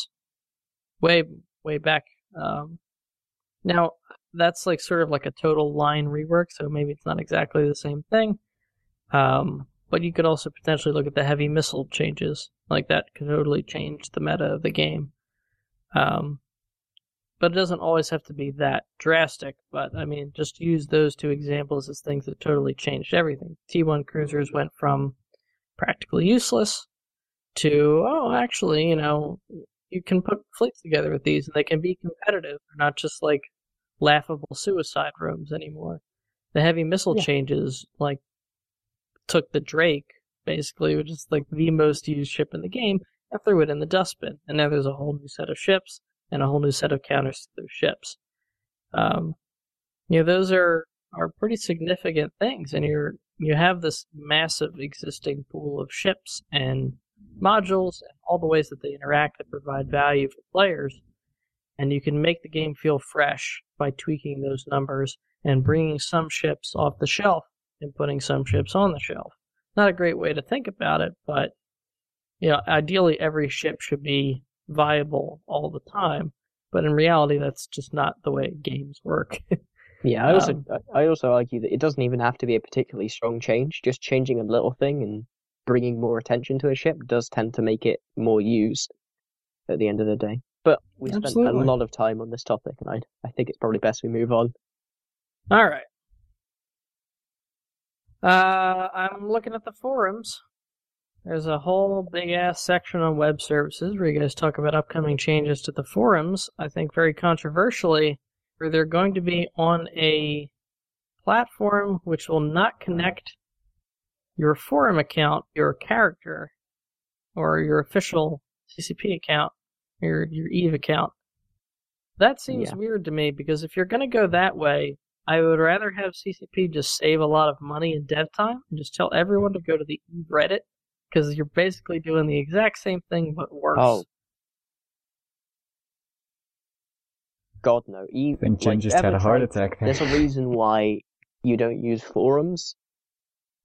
Way... way back. Um, now, that's like sort of like a total line rework, so maybe it's not exactly the same thing. Um, but you could also potentially look at the heavy missile changes. Like, that could totally change the meta of the game. Um, but it doesn't always have to be that drastic. But, I mean, just use those two examples as things that totally changed everything. T one cruisers went from practically useless to, oh, actually, you know, you can put fleets together with these, and they can be competitive. They're not just like laughable suicide rooms anymore. The heavy missile yeah. changes like took the Drake, basically, which is like the most used ship in the game, and threw it in the dustbin. And now there's a whole new set of ships and a whole new set of counters to those ships. Um, you know, those are, are pretty significant things, and you're you have this massive existing pool of ships and modules and all the ways that they interact that provide value for players, and you can make the game feel fresh by tweaking those numbers and bringing some ships off the shelf and putting some ships on the shelf. Not a great way to think about it, but you know, ideally every ship should be viable all the time, but in reality that's just not the way games work. Yeah, I also, um, I also argue that it doesn't even have to be a particularly strong change. Just changing a little thing and bringing more attention to a ship does tend to make it more used at the end of the day. But we spent Absolutely. a lot of time on this topic, and I, I think it's probably best we move on. All right. Uh, I'm looking at the forums. There's a whole big-ass section on web services where you guys talk about upcoming changes to the forums, I think very controversially, where they're going to be on a platform which will not connect your forum account, your character, or your official C C P account, your your EVE account. That seems yeah. weird to me, because if you're going to go that way, I would rather have C C P just save a lot of money and dev time and just tell everyone to go to the Reddit, because you're basically doing the exact same thing but worse. Oh. God, no. E- then Jim like, just had a heart attack. There's a reason why you don't use forums.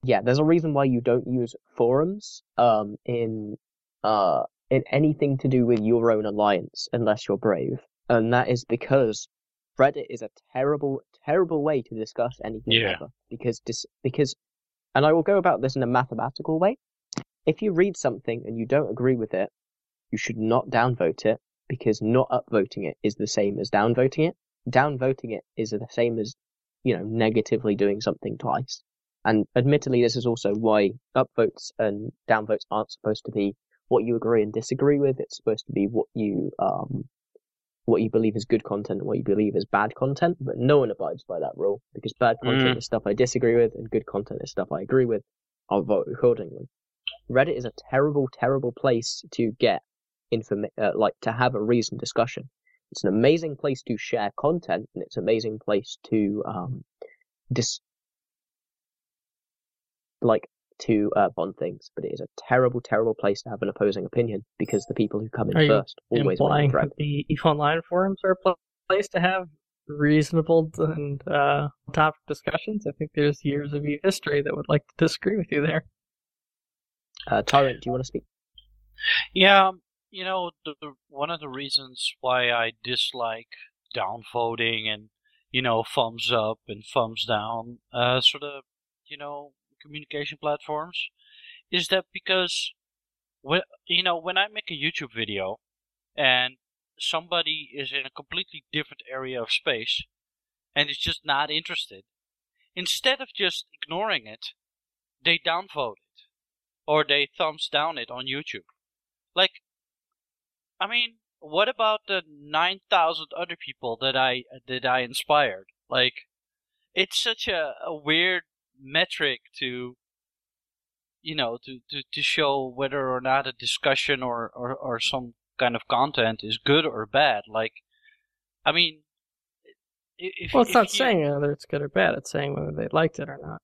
Yeah, there's a reason why you don't use forums um, in uh, in anything to do with your own alliance, unless you're Brave. And that is because Reddit is a terrible, terrible way to discuss anything yeah. ever. Because, dis- because, and I will go about this in a mathematical way. If you read something and you don't agree with it, you should not downvote it, because not upvoting it is the same as downvoting it. Downvoting it is the same as, you know, negatively doing something twice. And admittedly, this is also why upvotes and downvotes aren't supposed to be what you agree and disagree with. It's supposed to be what you um, what you believe is good content and what you believe is bad content. But no one abides by that rule, because bad content mm. is stuff I disagree with and good content is stuff I agree with. I'll vote accordingly. Reddit is a terrible, terrible place to get informa- uh, like to have a reasoned discussion. It's an amazing place to share content, and it's an amazing place to um, dis. like to uh, bond things, but it is a terrible, terrible place to have an opposing opinion, because the people who come in are first always want to. The online forums are a place to have reasonable and uh, topic discussions. I think there's years of E U history that would like to disagree with you there. Uh, Tyrant, do you want to speak? Yeah, you know, the, the, one of the reasons why I dislike downvoting and, you know, thumbs up and thumbs down, uh, sort of, you know, communication platforms, is that because when, you know, when I make a YouTube video and somebody is in a completely different area of space and is just not interested, instead of just ignoring it, they downvote it or they thumbs down it on YouTube. Like, I mean, what about the nine thousand other people that I that I inspired? Like, it's such a, a weird metric to, you know, to, to, to show whether or not a discussion or, or, or some kind of content is good or bad. Like, I mean, if, well, it's if not you... saying whether it's good or bad. It's saying whether they liked it or not.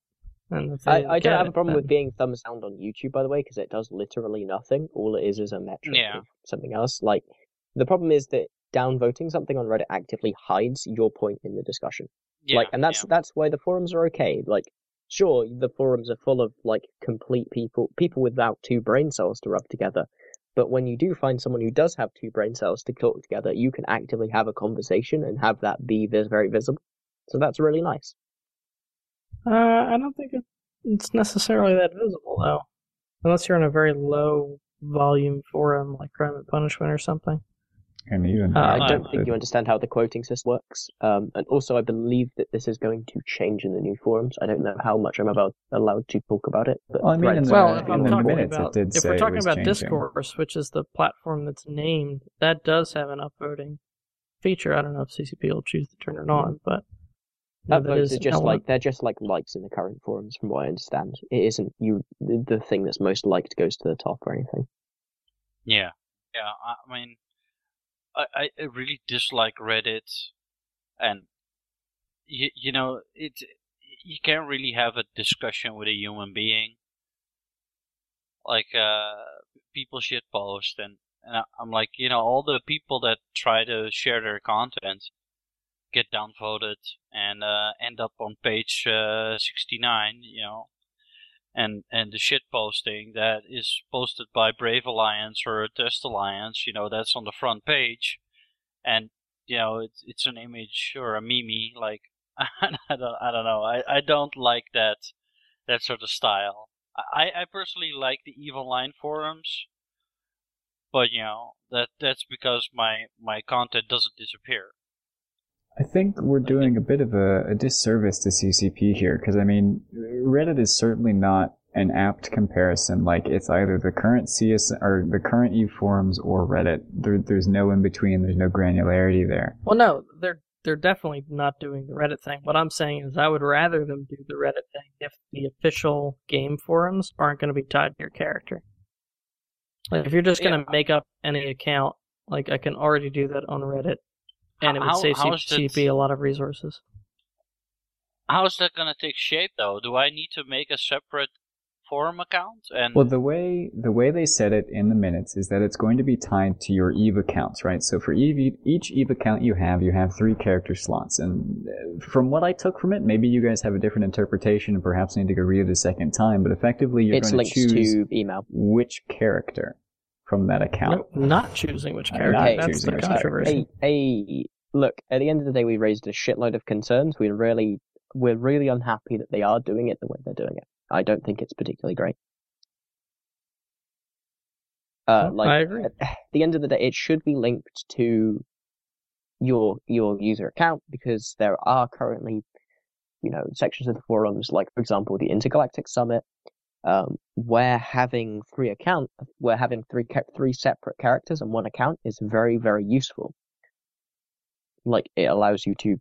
And if I, I don't have it, a problem then... with being thumbs down on YouTube, by the way, because it does literally nothing. All it is is a metric yeah. of something else. Like, the problem is that downvoting something on Reddit actively hides your point in the discussion. Yeah, like, and that's yeah. that's why the forums are okay. Like, sure, the forums are full of, like, complete people, people without two brain cells to rub together. But when you do find someone who does have two brain cells to talk together, you can actively have a conversation and have that be very visible. So that's really nice. Uh, I don't think it's necessarily that visible, though. Unless you're in a very low-volume forum, like Crime and Punishment or something. And even uh, I don't think you understand how the quoting system works. Um, and also, I believe that this is going to change in the new forums. I don't know how much I'm about allowed to talk about it. But well, I mean, right. in the, well, in in the minutes about, it did if say we're talking about changing. Discourse, which is the platform that's named, that does have an upvoting feature. I don't know if C C P will choose to turn it on, but that that is just like they're just like likes in the current forums, from what I understand. It isn't you the thing that's most liked goes to the top or anything. Yeah, yeah. I mean. I, I really dislike Reddit, and you, you know it. You can't really have a discussion with a human being. Like uh, people shit post, and and I'm like, you know, all the people that try to share their content get downvoted and uh, end up on page uh, sixty-nine, you know, and and the shit posting that is posted by Brave Alliance or a Test Alliance, you know, that's on the front page, and you know it's it's an image or a meme. Like I don't I don't know I, I don't like that that sort of style. I, I personally like the Evil Line forums, but you know that that's because my my content doesn't disappear. I think we're doing a bit of a, a disservice to C C P here, because, I mean, Reddit is certainly not an apt comparison. Like, it's either the current C S M, or the current E U forums or Reddit. There, there's no in-between. There's no granularity there. Well, no, they're they're definitely not doing the Reddit thing. What I'm saying is I would rather them do the Reddit thing if the official game forums aren't going to be tied to your character. Like, if you're just going to yeah. make up any account, like, I can already do that on Reddit. And it would how, save C C P a lot of resources. how is that going to take shape, though? Do I need to make a separate forum account? And well, the way the way they said it in the minutes is that it's going to be tied to your EVE accounts, right? So for EVE, each EVE account you have, you have three character slots. And from what I took from it, maybe you guys have a different interpretation and perhaps need to go read it a second time, but effectively you're it's going to choose to email. which character from that account. No, not choosing which character. Not hey, that's choosing the controversy. Hey, hey, look, at the end of the day, we raised a shitload of concerns. We really... We're really unhappy that they are doing it the way they're doing it. I don't think it's particularly great. Uh, oh, like, I agree. At the end of the day, it should be linked to your your user account, because there are currently, you know, sections of the forums, like, for example, the Intergalactic Summit, um, where having three account, where having three three separate characters and one account is very, very useful. Like, it allows you to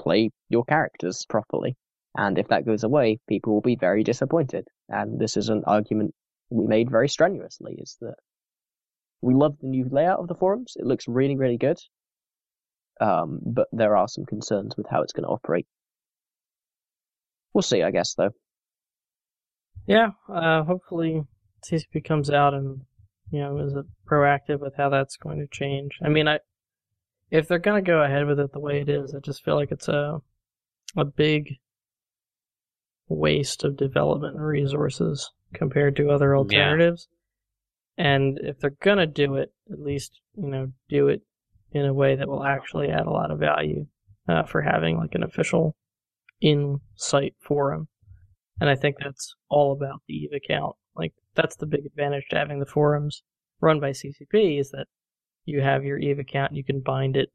play your characters properly, and if that goes away, people will be very disappointed. And this is an argument we made very strenuously, is that we love the new layout of the forums, it looks really, really good, um, but there are some concerns with how it's going to operate. We'll see, I guess, though. Yeah, uh, hopefully C C P comes out and, you know, is proactive with how that's going to change. I mean, I If they're going to go ahead with it the way it is, I just feel like it's a a big waste of development resources compared to other alternatives. Yeah. And if they're going to do it, at least, you know, do it in a way that will actually add a lot of value uh, for having like an official in-site forum. And I think that's all about the EVE account. Like, that's the big advantage to having the forums run by C C P, is that you have your EVE account, you can bind it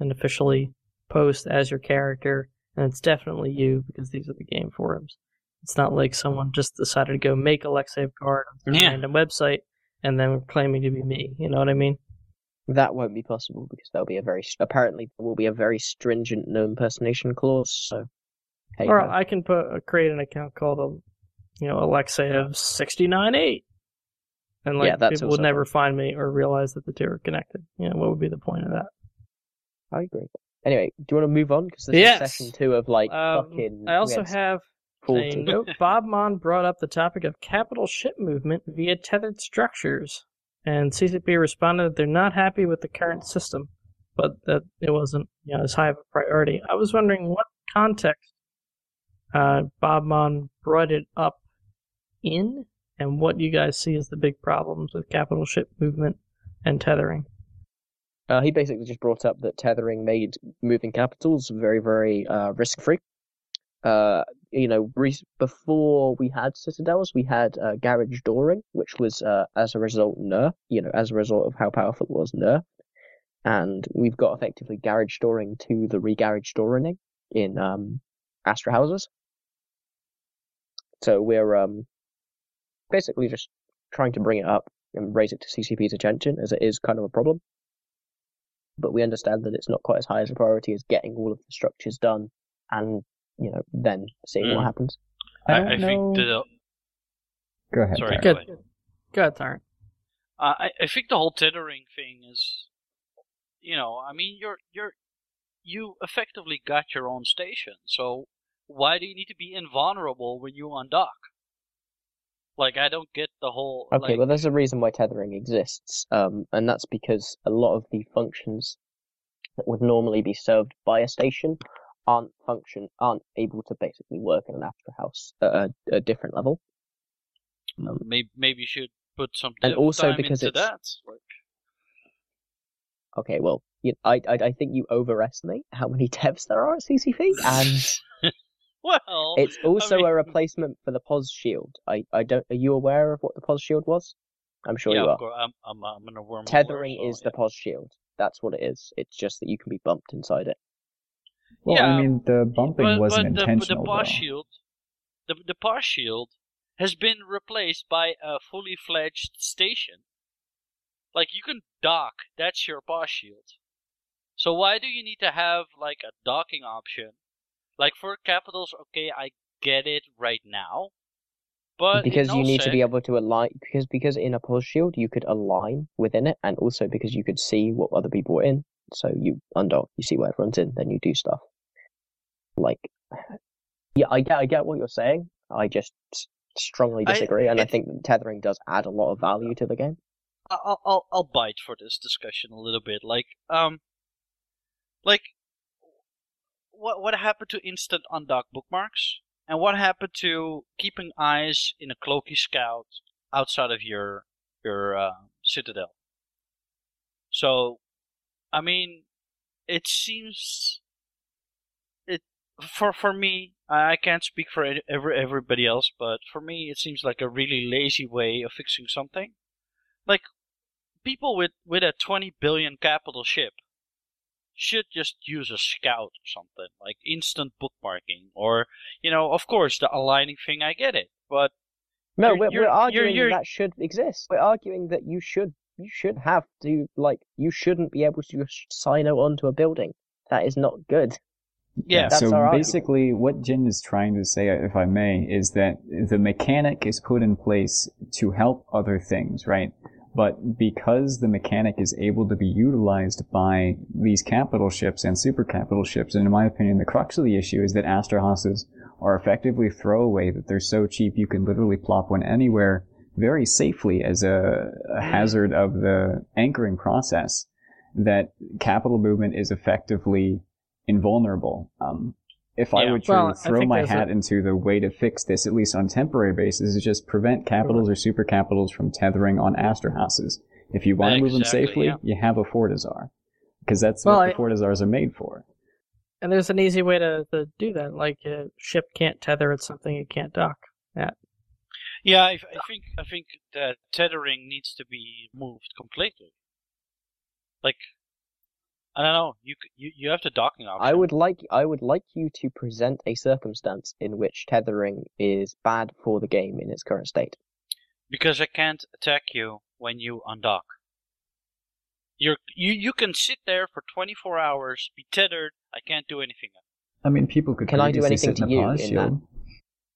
and officially post as your character, and it's definitely you, because these are the game forums. It's not like someone just decided to go make Alekseyev Karrde on a yeah. random website and then claiming to be me, you know what I mean? That won't be possible, because there'll be a very, apparently there will be a very stringent no impersonation clause, so... Hey, or I can put, create an account called, you know, Alekseyev six nine eight. And, like, yeah, people would never find me or realize that the two are connected. You know, what would be the point of that? I agree. Anyway, do you want to move on? Because this yes. is session two of, like, um, fucking... I also have a note. Bob Mon brought up the topic of capital ship movement via tethered structures. And C C P responded that they're not happy with the current system, but that it wasn't, you know, as high of a priority. I was wondering what context uh, Bob Mon brought it up in, and what you guys see as the big problems with capital ship movement and tethering. Uh, he basically just brought up that tethering made moving capitals very, very uh, risk-free. Uh, you know, re- before we had Citadels, we had uh, garage dooring, which was, uh, as a result, nerfed. You know, as a result of how powerful it was, nerfed. And we've got effectively garage dooring to the re-garage dooring in um, Astra houses. So we're... Um, basically just trying to bring it up and raise it to C C P's attention, as it is kind of a problem. But we understand that it's not quite as high as a priority as getting all of the structures done and, you know, then seeing mm. what happens. I, I, don't I know... think the... Go ahead. Sorry, go, go ahead. ahead. Go ahead, Tyron. Uh, I, I think the whole tethering thing is, you know, I mean, you're you're you effectively got your own station, so why do you need to be invulnerable when you undock? Like, I don't get the whole... Okay, like... well, there's a reason why tethering exists, um, and that's because a lot of the functions that would normally be served by a station aren't function aren't able to basically work in an after house at a, a different level. Um, maybe, maybe you should put some and also because into it's... that. Like... Okay, well, you know, I, I I think you overestimate how many devs there are at C C P, and... Well, it's also I mean, a replacement for the P O S shield. I, I don't. Are you aware of what the P O S shield was? I'm sure yeah, you are. I'm, I'm, I'm in a wormhole. Tethering so, is yeah. the P O S shield. That's what it is. It's just that you can be bumped inside it. Well, yeah, I mean, the bumping but, wasn't but intentional. The, but the P O S shield, the the P O S shield has been replaced by a fully fledged station. Like, you can dock. That's your P O S shield. So why do you need to have like a docking option? Like, for capitals, okay, I get it right now, but because you need to be able to align, because because in a pulse shield you could align within it, and also because you could see what other people were in, so you undock, you see what everyone's in, then you do stuff. Like, Yeah, I get, I get what you're saying. I just strongly disagree, I, and it, I think tethering does add a lot of value to the game. I'll, I'll, I'll bite for this discussion a little bit. Like, um, like, what, what happened to instant undock bookmarks, and what happened to keeping eyes in a cloaky scout outside of your your uh, citadel? So, I mean, it seems it for for me. I can't speak for every everybody else, but for me, it seems like a really lazy way of fixing something. Like, people with, with a twenty billion capital ship should just use a scout or something, like instant bookmarking, or, you know, of course, the aligning thing, I get it, but... No, you're, we're, you're, we're arguing you're, you're, that should exist. We're arguing that you should, you should have to, like, you shouldn't be able to sign on to a building. That is not good. Yeah, that's so basically what Jin is trying to say, if I may, is that the mechanic is put in place to help other things, right? But because the mechanic is able to be utilized by these capital ships and super capital ships, and in my opinion, the crux of the issue is that Astrohosses are effectively throwaway, that they're so cheap you can literally plop one anywhere very safely as a, a hazard of the anchoring process, that capital movement is effectively... invulnerable. Um, if yeah. I were to well, throw my hat a... into the way to fix this, at least on a temporary basis, is just prevent capitals mm-hmm. or super capitals from tethering on Astrohouses. If you want exactly, to move them safely, yeah. you have a Fortizar. Because that's well, what the I... Fortizars are made for. And there's an easy way to, to do that. Like, a ship can't tether at something it can't dock at. Yeah, I, I think I think that tethering needs to be moved completely. Like... I don't know. You you you have to docking option. I would like I would like you to present a circumstance in which tethering is bad for the game in its current state. Because I can't attack you when you undock. You're you you can sit there for twenty-four hours, be tethered. I can't do anything. I mean, people could. Can I do anything to you? In that?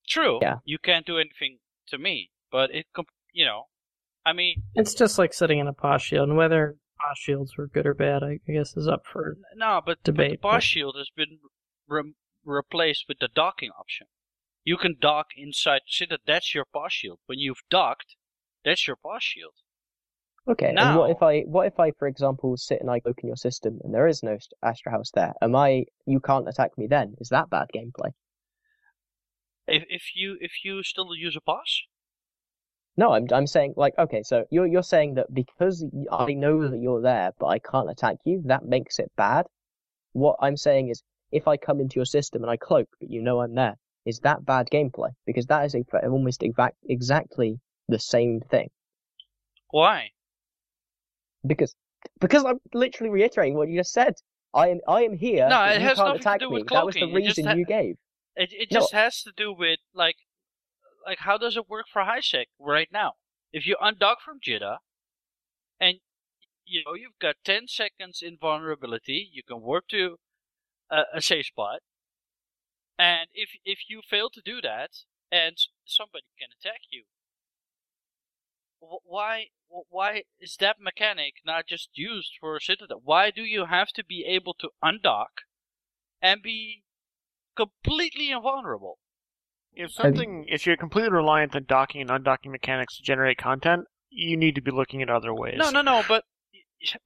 True. Yeah. You can't do anything to me, but it you know, I mean. It's just like sitting in a pause shield, and whether. Pause shields were good or bad, I guess, is up for no, but, debate. But the pause but... shield has been re- replaced with the docking option. You can dock inside the citadel. That's your pause shield. When you've docked, that's your pause shield. Okay. Now, and what if I, what if I, for example, sit and I cloak in your system and there is no Astrohouse there? Am I? You can't attack me then. Is that bad gameplay? If if you if you still use a pause. No, I'm I'm saying, like, okay, so you're you're saying that because I know that you're there, but I can't attack you, that makes it bad. What I'm saying is, if I come into your system and I cloak, but you know I'm there, is that bad gameplay? Because that is a, almost exa- exactly the same thing. Why? Because because I'm literally reiterating what you just said. I am I am here. No, it has nothing to do with cloaking. That was the reason ha- you gave. It it just no, has to do with like. Like, how does it work for HiSec right now? If you undock from Jidda, and, you know, you've got ten seconds in vulnerability, you can warp to a, a safe spot, and if if you fail to do that, and somebody can attack you, why why is that mechanic not just used for a Citadel? Why do you have to be able to undock and be completely invulnerable? If something, if you're completely reliant on docking and undocking mechanics to generate content, you need to be looking at other ways. No, no, no, but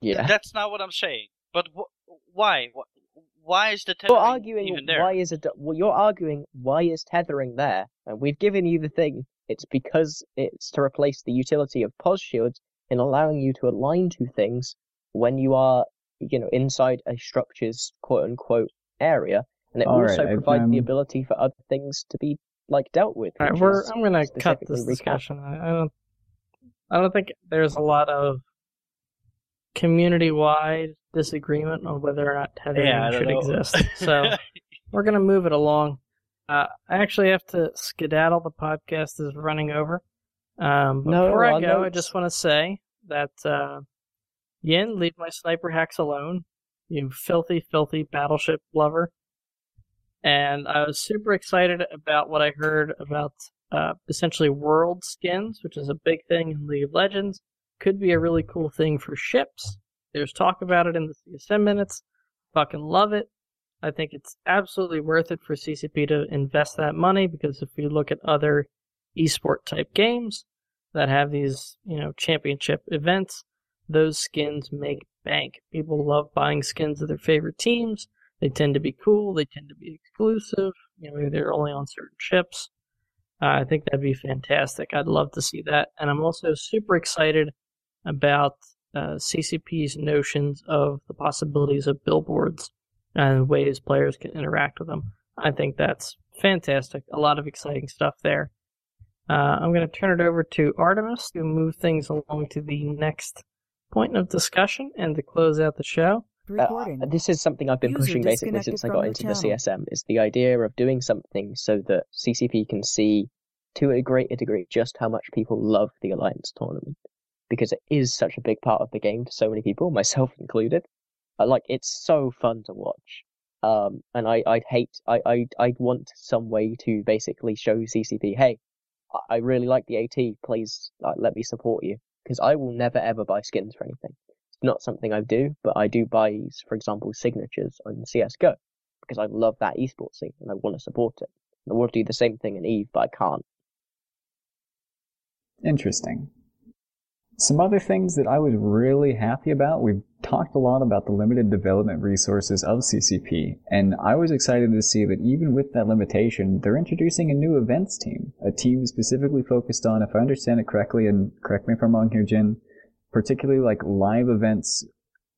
yeah. that's not what I'm saying. But wh- why? Why is the tethering you're arguing even there? Why is it, well, you're arguing why is tethering there? And we've given you the thing. It's because it's to replace the utility of pause shields in allowing you to align to things when you are, you know, inside a structure's quote-unquote area. And it All also right, provides um... the ability for other things to be like dealt with. Right, we're, I'm going to cut this discussion. I, I don't. I don't think there's a lot of community-wide disagreement on whether or not tethering yeah, should know. exist. So we're going to move it along. Uh, I actually have to skedaddle. The podcast is running over. Um, but no, before I go, no. I just want to say that uh, Yin, leave my sniper hacks alone. You filthy, filthy battleship lover. And I was super excited about what I heard about uh, essentially world skins, which is a big thing in League of Legends. Could be a really cool thing for ships. There's talk about it in the C S M minutes. Fucking love it. I think it's absolutely worth it for C C P to invest that money, because if you look at other esport type games that have these, you know, championship events, those skins make bank. People love buying skins of their favorite teams. They tend to be cool. They tend to be exclusive. You know, they're only on certain ships. Uh, I think that'd be fantastic. I'd love to see that. And I'm also super excited about uh, C C P's notions of the possibilities of billboards and ways players can interact with them. I think that's fantastic. A lot of exciting stuff there. Uh, I'm going to turn it over to Artemis to move things along to the next point of discussion and to close out the show. Uh, this is something I've been User pushing basically since I got the into channel. the C S M, is the idea of doing something so that C C P can see to a greater degree just how much people love the Alliance tournament, because it is such a big part of the game to so many people, myself included. Uh, like, it's so fun to watch. Um, and I, I'd hate, I, I, I'd want some way to basically show C C P, hey, I really like the AT, please uh, let me support you, because I will never ever buy skins for anything. Not something I do, but I do buy, for example, signatures on C S G O, because I love that esports scene and I want to support it. And I want to do the same thing in EVE, but I can't. Interesting. Some other things that I was really happy about, we've talked a lot about the limited development resources of C C P, and I was excited to see that even with that limitation, they're introducing a new events team, a team specifically focused on, if I understand it correctly, and correct me if I'm wrong here, Jin, particularly like live events,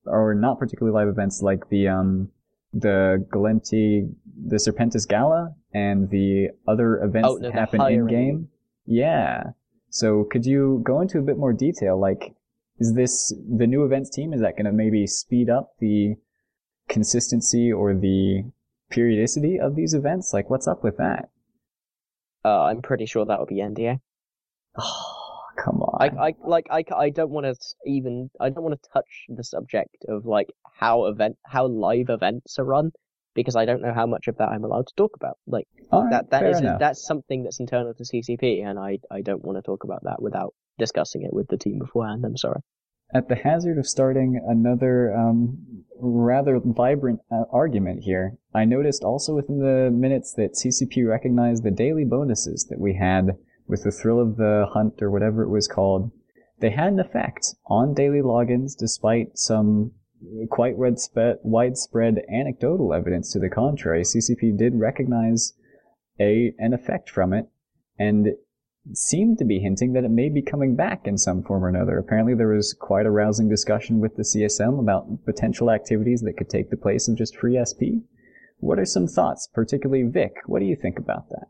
or not particularly live events, like the um the Galenti, the Serpentis Gala, and the other events oh, no, that happen in game. Yeah. So could you go into a bit more detail? Like, is this the new events team? Is that going to maybe speed up the consistency or the periodicity of these events? Like, what's up with that? Uh, I'm pretty sure that would be N D A. Come on. I, I like I, I don't want to even I don't want to touch the subject of like how event how live events are run, because I don't know how much of that I'm allowed to talk about. Like All that right, that is enough. That's something that's internal to C C P, and I I don't want to talk about that without discussing it with the team beforehand. I'm sorry. At the hazard of starting another um, rather vibrant uh, argument here, I noticed also within the minutes that C C P recognized the daily bonuses that we had with the thrill of the hunt, or whatever it was called. They had an effect on daily logins, despite some quite widespread anecdotal evidence to the contrary. C C P did recognize a an effect from it, and seemed to be hinting that it may be coming back in some form or another. Apparently there was quite a rousing discussion with the C S M about potential activities that could take the place of just free S P. What are some thoughts, particularly Vic? What do you think about that?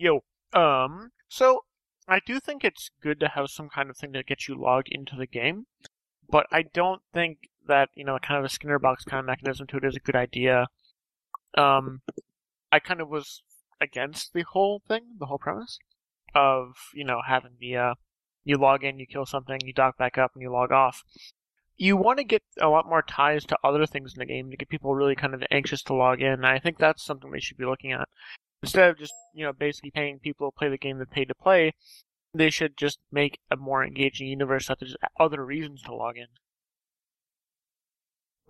Yo, um, so I do think it's good to have some kind of thing that gets you logged into the game, but I don't think that, you know, kind of a Skinner box kind of mechanism to it is a good idea. Um, I kind of was against the whole thing, the whole premise of, you know, having the, uh, you log in, you kill something, you dock back up, and you log off. You want to get a lot more ties to other things in the game to get people really kind of anxious to log in, and I think that's something we should be looking at. Instead of just, you know, basically paying people to play the game they paid to play, they should just make a more engaging universe that there's other reasons to log in.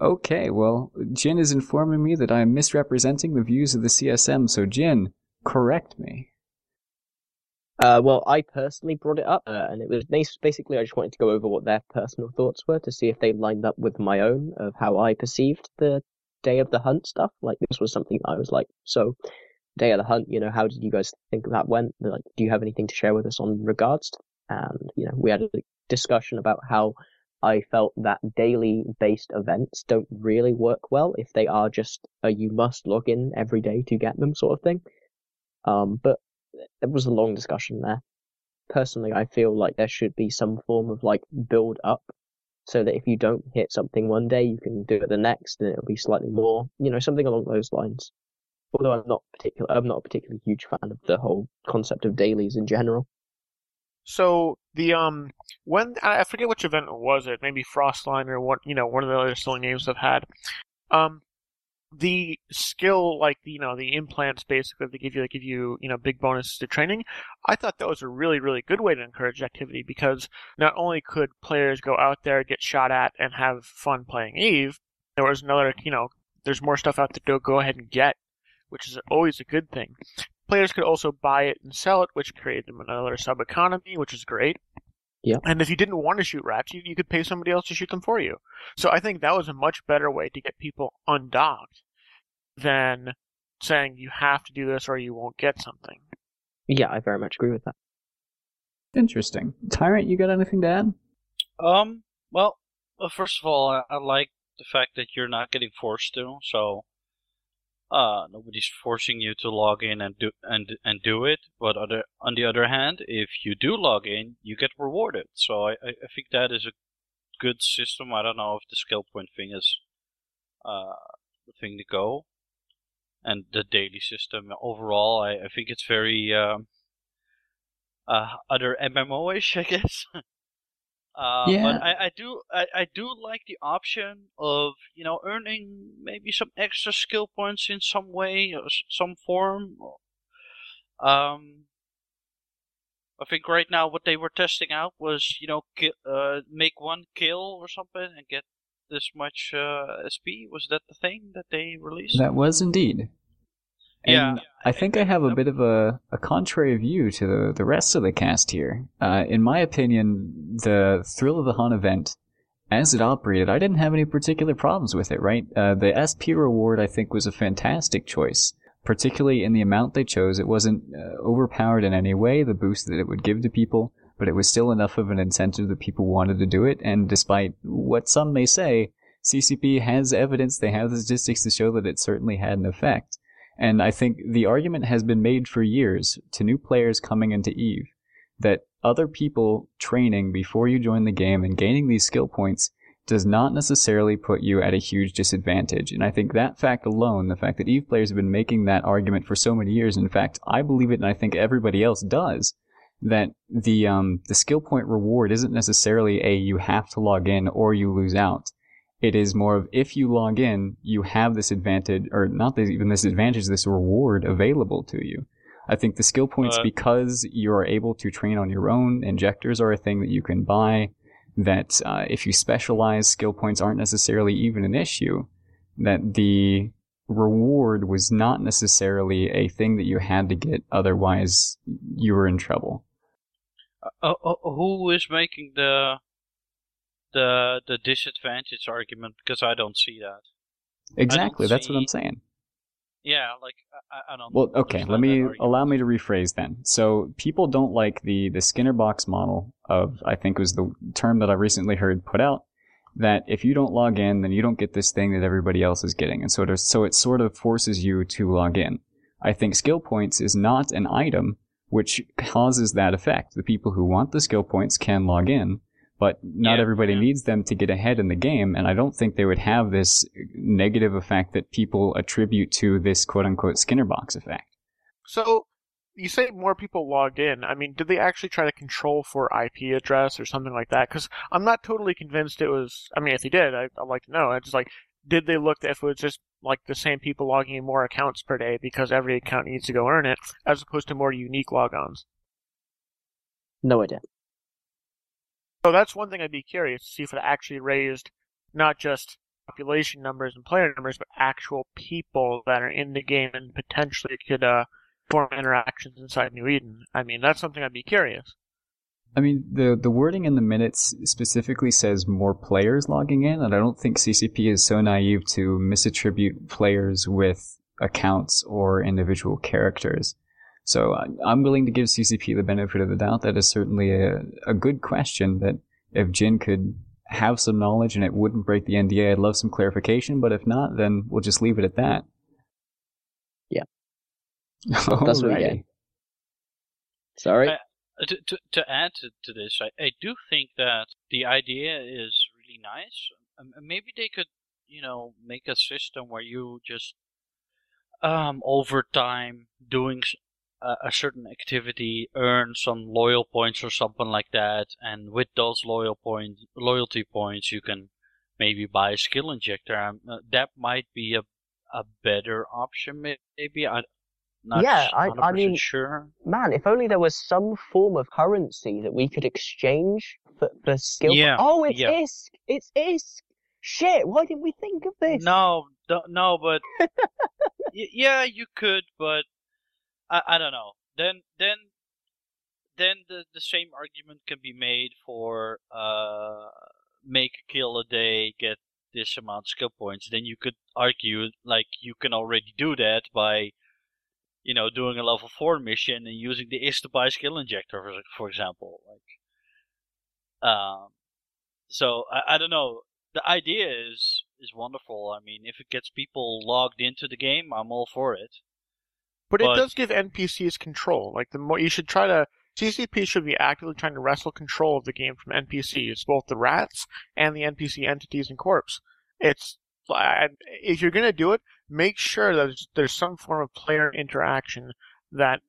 Okay, well, Jin is informing me that I'm misrepresenting the views of the C S M, so Jin, correct me. Uh, well, I personally brought it up, uh, and it was basically I just wanted to go over what their personal thoughts were to see if they lined up with my own of how I perceived the Day of the Hunt stuff. Like, this was something I was like, so... Day of the Hunt, you know, how did you guys think that went? Like, do you have anything to share with us on regards? And, you know, we had a discussion about how I felt that daily based events don't really work well if they are just a you must log in every day to get them sort of thing. Um, but it was a long discussion there. Personally, I feel like there should be some form of like build up so that if you don't hit something one day, you can do it the next and it'll be slightly more, you know, something along those lines. Although I'm not particular, I'm not a particularly huge fan of the whole concept of dailies in general. So the um, when I forget which event was it, maybe Frostline or what, you know, one of the other silly names I've had. Um, the skill, like you know, the implants basically they give you, they give you, you know, big bonuses to training. I thought that was a really, really good way to encourage activity, because not only could players go out there, get shot at, and have fun playing EVE, there was another, you know. there's more stuff out there to go ahead and get, which is always a good thing. Players could also buy it and sell it, which created them another sub-economy, which is great. Yeah. And if you didn't want to shoot rats, you, you could pay somebody else to shoot them for you. So I think that was a much better way to get people undocked than saying you have to do this or you won't get something. Yeah, I very much agree with that. Interesting. Tyrant, you got anything to add? Um, well, well first of all, I, I like the fact that you're not getting forced to, so uh, nobody's forcing you to log in and do and and do it. But other, on the other hand, if you do log in, you get rewarded. So I, I, I think that is a good system. I don't know if the skill point thing is uh, the thing to go. And the daily system overall, I, I think it's very um, uh, other M M O-ish, I guess. uh, yeah. But I, I do, I, I do like the option of you know earning maybe some extra skill points in some way, or some form. Um, I think right now what they were testing out was you know ki- uh, make one kill or something and get this much uh, S P. Was that the thing that they released? That was indeed. And yeah. I think I have a bit of a, a contrary view to the, the rest of the cast here. Uh, in my opinion, the Thrill of the Hunt event, as it operated, I didn't have any particular problems with it, right? Uh, the S P reward, I think, was a fantastic choice, particularly in the amount they chose. It wasn't uh, overpowered in any way, the boost that it would give to people, but it was still enough of an incentive that people wanted to do it, and despite what some may say, C C P has evidence, they have the statistics to show that it certainly had an effect. And I think the argument has been made for years to new players coming into EVE that other people training before you join the game and gaining these skill points does not necessarily put you at a huge disadvantage. And I think that fact alone, the fact that EVE players have been making that argument for so many years, in fact, I believe it and I think everybody else does, that the um the skill point reward isn't necessarily a you have to log in or you lose out. It is more of if you log in, you have this advantage, or not this, even this advantage, this reward available to you. I think the skill points, uh, because you're able to train on your own, injectors are a thing that you can buy, that uh, if you specialize, skill points aren't necessarily even an issue, that the reward was not necessarily a thing that you had to get, otherwise you were in trouble. Uh, uh, who is making the the the disadvantage argument? Because I don't see that. Exactly, that's see... what I'm saying. Yeah, like I, I don't. Well, okay, let me allow me to rephrase then. So people don't like the the Skinner box model of, I think was the term that I recently heard put out, that if you don't log in, then you don't get this thing that everybody else is getting, and so it, so it sort of forces you to log in. I think skill points is not an item which causes that effect. The people who want the skill points can log in, but not yeah, everybody yeah. needs them to get ahead in the game, and I don't think they would have this negative effect that people attribute to this quote-unquote Skinner box effect. So, you say more people logged in. I mean, did they actually try to control for I P address or something like that? Because I'm not totally convinced it was... I mean, if they did, I, I'd like to know. It's like, did they look if it was just like the same people logging in more accounts per day because every account needs to go earn it, as opposed to more unique logons? No idea. So that's one thing I'd be curious to see, if it actually raised not just population numbers and player numbers, but actual people that are in the game and potentially could uh, form interactions inside New Eden. I mean, that's something I'd be curious. I mean, the the wording in the minutes specifically says more players logging in, and I don't think C C P is so naive to misattribute players with accounts or individual characters. So I'm willing to give C C P the benefit of the doubt. That is certainly a, a good question that if Jin could have some knowledge and it wouldn't break the N D A, I'd love some clarification, but if not, then we'll just leave it at that. Yeah. Well, that's what we get. Sorry? Uh, to, to, to add to, to this, I, I do think that the idea is really nice. Um, maybe they could, you know, make a system where you just, um, over time, doing... Uh, a certain activity, earn some loyal points or something like that, and with those loyal point, loyalty points, you can maybe buy a skill injector. Um, uh, that might be a a better option, maybe. I'm not yeah, I, I mean, sure. Man, if only there was some form of currency that we could exchange for, for skill. Yeah, po- oh, it's yeah. I S K! It's I S K! shit, why didn't we think of this? No, no, but y yeah, you could, but I, I don't know. Then, then, then the the same argument can be made for uh make a kill a day, get this amount of skill points. Then you could argue like you can already do that by, you know, doing a level four mission and using the is to buy skill injector, for, for example. Like, um, so I, I don't know. The idea is is wonderful. I mean, if it gets people logged into the game, I'm all for it. But, but it does give N P Cs control. Like, the more you should try to, C C P should be actively trying to wrestle control of the game from N P Cs, both the rats and the N P C entities and corps. It's if you're gonna do it, make sure that there's some form of player interaction that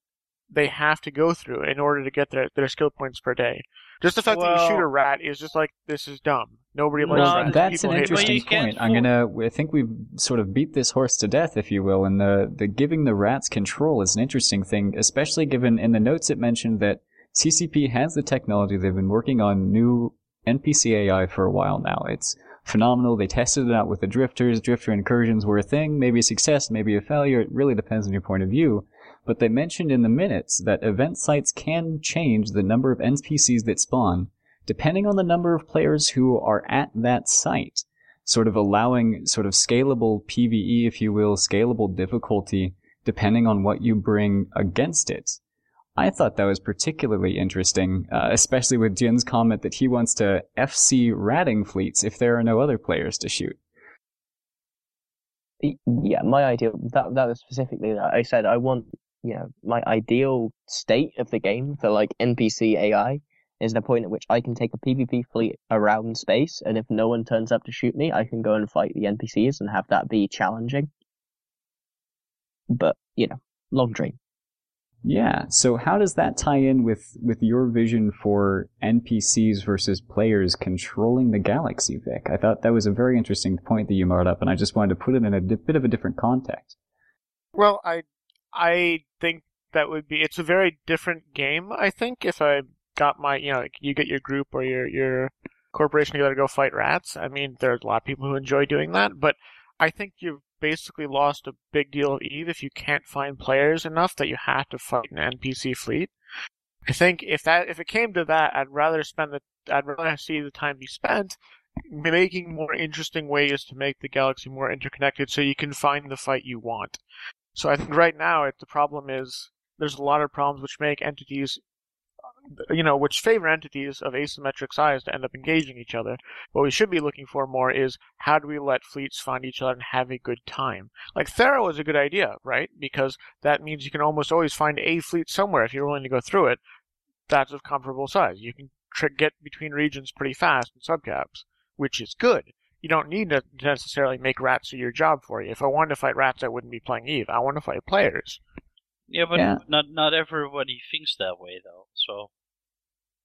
they have to go through in order to get their their skill points per day. Just the fact well, that you shoot a rat is just like, this is dumb. Nobody likes no, rats. That's People an interesting point. I'm gonna. I think we've sort of beat this horse to death, if you will. And the the giving the rats control is an interesting thing, especially given in the notes it mentioned that C C P has the technology. They've been working on new N P C A I for a while now. It's phenomenal. They tested it out with the drifters. Drifter incursions were a thing. Maybe a success. Maybe a failure. It really depends on your point of view. But they mentioned in the minutes that event sites can change the number of N P Cs that spawn depending on the number of players who are at that site, sort of allowing sort of scalable P V E, if you will, scalable difficulty, depending on what you bring against it. I thought that was particularly interesting, uh, especially with Jin's comment that he wants to F C ratting fleets if there are no other players to shoot. Yeah, my idea, that, that was specifically that. I said I want... Yeah, my ideal state of the game for like N P C A I is the point at which I can take a PvP fleet around space, and if no one turns up to shoot me, I can go and fight the N P Cs and have that be challenging. But, you know, long dream. Yeah, so how does that tie in with, with your vision for N P Cs versus players controlling the galaxy, Vic? I thought that was a very interesting point that you brought up, and I just wanted to put it in a bit of a different context. Well, I... I think that would be, it's a very different game, I think, if I got my, you know, like you get your group or your, your corporation together to go fight rats. I mean, there's a lot of people who enjoy doing that, but I think you've basically lost a big deal of Eve if you can't find players enough that you have to fight an N P C fleet. I think if that, if it came to that, I'd rather spend the, I'd rather see the time be spent making more interesting ways to make the galaxy more interconnected so you can find the fight you want. So I think right now it, the problem is there's a lot of problems which make entities, you know, which favor entities of asymmetric size to end up engaging each other. What we should be looking for more is how do we let fleets find each other and have a good time? Like Thera is a good idea, right? Because that means you can almost always find a fleet somewhere if you're willing to go through it. That's of comparable size. You can tr get between regions pretty fast in subcaps, which is good. You don't need to necessarily make rats do your job for you. If I wanted to fight rats, I wouldn't be playing Eve. I want to fight players. Yeah, but yeah. not not everybody thinks that way, though. So,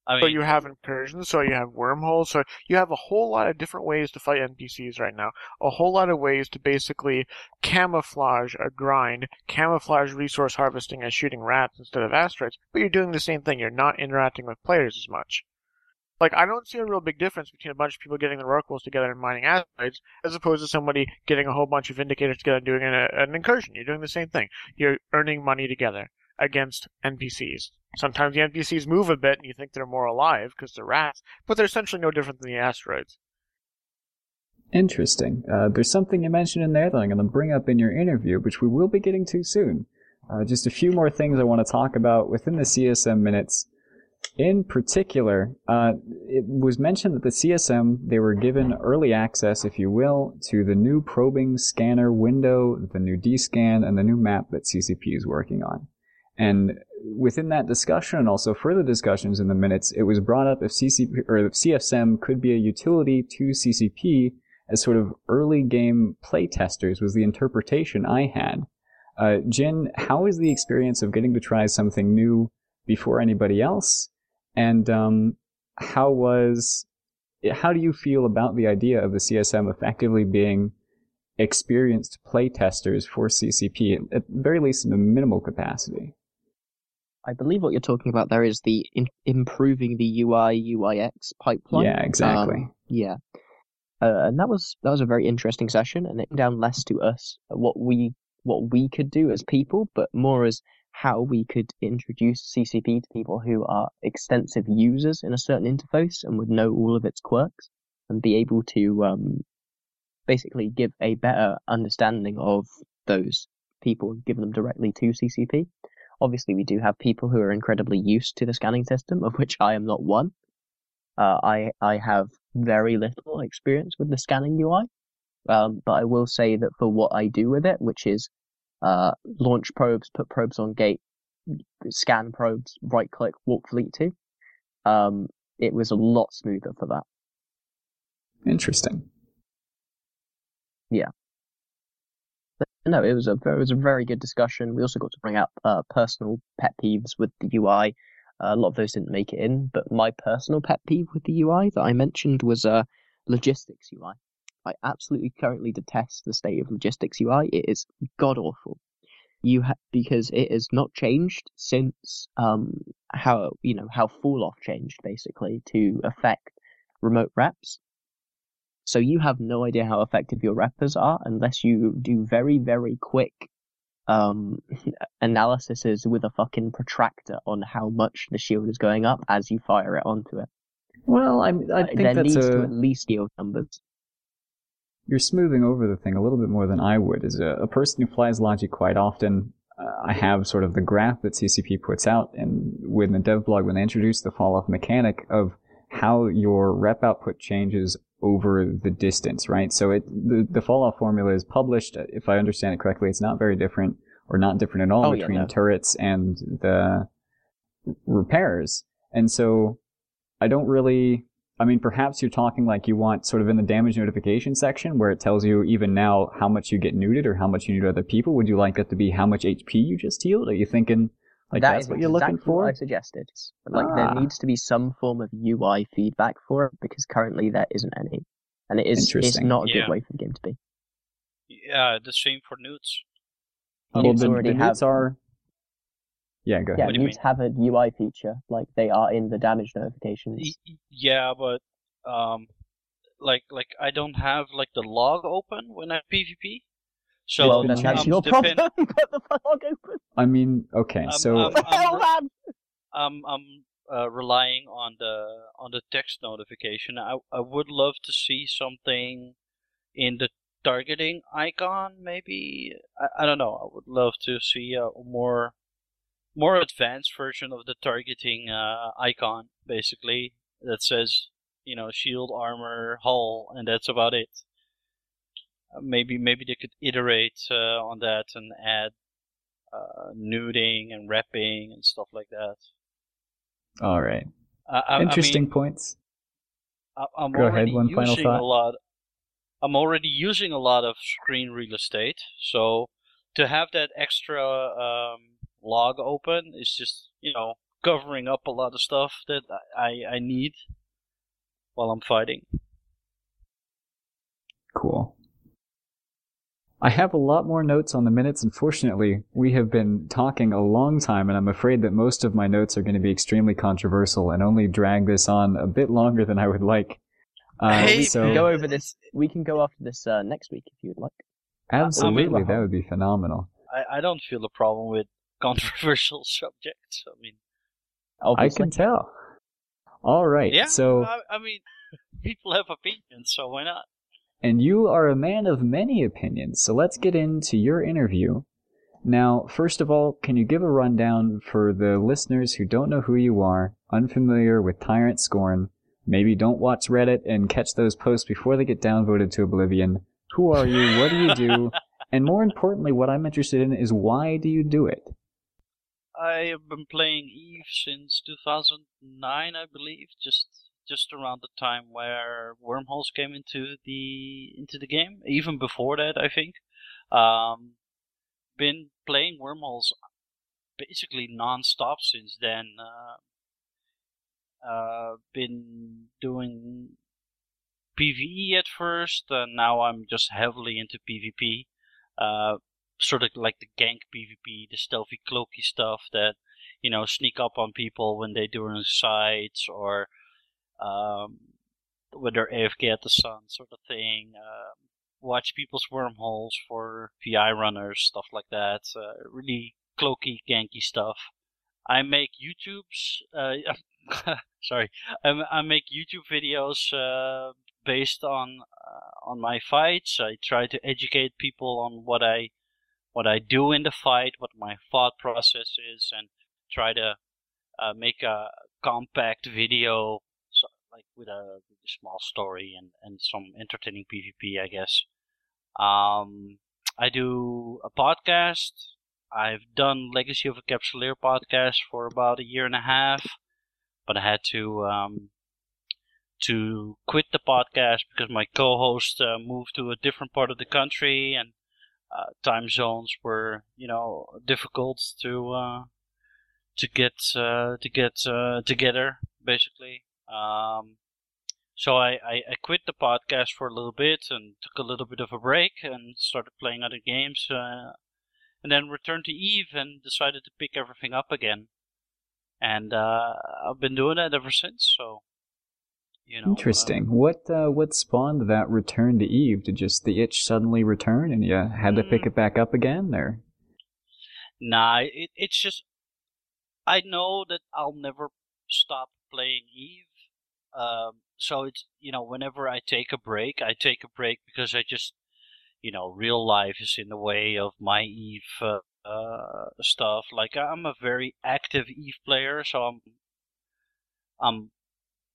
I mean, so you have incursions, so you have wormholes, so you have a whole lot of different ways to fight N P Cs right now. A whole lot of ways to basically camouflage a grind, camouflage resource harvesting as shooting rats instead of asteroids. But you're doing the same thing. You're not interacting with players as much. Like, I don't see a real big difference between a bunch of people getting their oracles together and mining asteroids as opposed to somebody getting a whole bunch of indicators together and doing an, an incursion. You're doing the same thing. You're earning money together against N P Cs. Sometimes the N P Cs move a bit and you think they're more alive because they're rats, but they're essentially no different than the asteroids. Interesting. Uh, there's something you mentioned in there that I'm going to bring up in your interview, which we will be getting to soon. Uh, just a few more things I want to talk about within the C S M minutes. In particular, uh, it was mentioned that the C S M, they were given early access, if you will, to the new probing scanner window, the new D scan, and the new map that C C P is working on. And within that discussion, and also further discussions in the minutes, it was brought up if C C P or if C S M could be a utility to C C P as sort of early game play testers was the interpretation I had. Uh, Jin, how is the experience of getting to try something new before anybody else? And um, how was, how do you feel about the idea of the C S M effectively being experienced play testers for C C P, at the very least in a minimal capacity? I believe what you're talking about there is the in improving the U I U I X pipeline. Yeah, exactly. Um, yeah, Uh, and that was that was a very interesting session, and it came down less to us what we what we could do as people, but more as how we could introduce C C P to people who are extensive users in a certain interface and would know all of its quirks and be able to um, basically give a better understanding of those people and give them directly to C C P. Obviously, we do have people who are incredibly used to the scanning system, of which I am not one. Uh, I I have very little experience with the scanning U I, um, but I will say that for what I do with it, which is uh, launch probes, put probes on gate, scan probes, right-click, walk fleet to, um, it was a lot smoother for that. Interesting. Yeah. But no, it was a it was a very good discussion. We also got to bring up uh, personal pet peeves with the U I. Uh, a lot of those didn't make it in, but my personal pet peeve with the U I that I mentioned was uh, logistics U I. I absolutely currently detest the state of logistics U I. It is god-awful. You ha- because it has not changed since um how, you know, how fall-off changed, basically, to affect remote reps. So you have no idea how effective your reppers are unless you do very, very quick um analyses with a fucking protractor on how much the shield is going up as you fire it onto it. Well, I, I think there that's needs a... to at least yield numbers. You're smoothing over the thing a little bit more than I would. As a, a person who flies logic quite often, uh, I have sort of the graph that C C P puts out, and with the dev blog, when they introduce the fall-off mechanic of how your rep output changes over the distance, right? So it the, the fall-off formula is published. If I understand it correctly, it's not very different, or not different at all, oh, between yeah, no. turrets and the repairs. And so I don't really... I mean, perhaps you're talking like you want sort of in the damage notification section where it tells you even now how much you get neutered or how much you neuter other people. Would you like that to be how much H P you just healed? Are you thinking like that that's what you're exactly looking for? What I suggested. Like ah. There needs to be some form of U I feedback for it, because currently there isn't any, and it is it's not a yeah. good way for the game to be. Yeah, the same for newts. Well, newts the, already the have. Newts are... Yeah, go ahead. Yeah, newts have a U I feature, like they are in the damage notifications. Yeah, but um, like like I don't have like the log open when I PvP, so well, then that's your depend- problem. Put the log open. I mean, okay, um, so um, I'm, I'm, I'm I'm uh, relying on the on the text notification. I I would love to see something in the targeting icon, maybe. I, I don't know. I would love to see a more more advanced version of the targeting uh, icon, basically, that says, you know, shield, armor, hull, and that's about it. Uh, maybe maybe they could iterate uh, on that and add uh, nuding and repping and stuff like that. All right. Uh, I, Interesting I mean, points. I, I'm Go ahead, one final thought. A lot, I'm already using a lot of screen real estate, so to have that extra... Um, log open is just, you know, covering up a lot of stuff that I, I need while I'm fighting. Cool. I have a lot more notes on the minutes. Unfortunately, we have been talking a long time, and I'm afraid that most of my notes are going to be extremely controversial and only drag this on a bit longer than I would like. Uh, hey, so... we can go over this. We can go after this uh, next week if you would like. Absolutely, that would be phenomenal. I, I don't feel a problem with controversial subjects. I mean, obviously. I can tell. All right. Yeah, so I, I mean, people have opinions, so why not? And you are a man of many opinions, so let's get into your interview. Now, first of all, can you give a rundown for the listeners who don't know who you are, unfamiliar with Tyrant Scorn, maybe don't watch Reddit and catch those posts before they get downvoted to oblivion? Who are you? What do you do? And more importantly, what I'm interested in is why do you do it? I have been playing EVE since two thousand nine, I believe, just just around the time where wormholes came into the into the game. Even before that, I think. Um, been playing wormholes basically non-stop since then. Uh, uh, been doing PvE at first, and uh, now I'm just heavily into PvP. Uh, sort of like the gank PvP, the stealthy cloaky stuff that, you know, sneak up on people when they do doing sites, or um, when they're A F K at the sun, sort of thing. Um, watch people's wormholes for P I runners, stuff like that. Uh, really cloaky, ganky stuff. I make YouTubes. Uh, sorry, I, I make YouTube videos uh, based on uh, on my fights. I try to educate people on what I what I do in the fight, what my thought process is, and try to uh, make a compact video, so, like with a, with a small story and, and some entertaining PvP, I guess. Um, I do a podcast. I've done Legacy of a Capsuleer podcast for about a year and a half, but I had to um, to quit the podcast because my co-host uh, moved to a different part of the country, and uh, time zones were, you know, difficult to uh, to get uh, to get uh, together, basically. Um, so I, I, I quit the podcast for a little bit and took a little bit of a break and started playing other games. Uh, And then returned to Eve and decided to pick everything up again. And uh, I've been doing that ever since, so, you know. Interesting. Uh, what uh, what spawned that return to Eve? Did just the itch suddenly return and you had to mm, pick it back up again? Or? Nah, it, it's just, I know that I'll never stop playing Eve. Um, so, it's, you know, whenever I take a break, I take a break because I just, you know, real life is in the way of my Eve uh, uh, stuff. Like, I'm a very active Eve player, so I'm I'm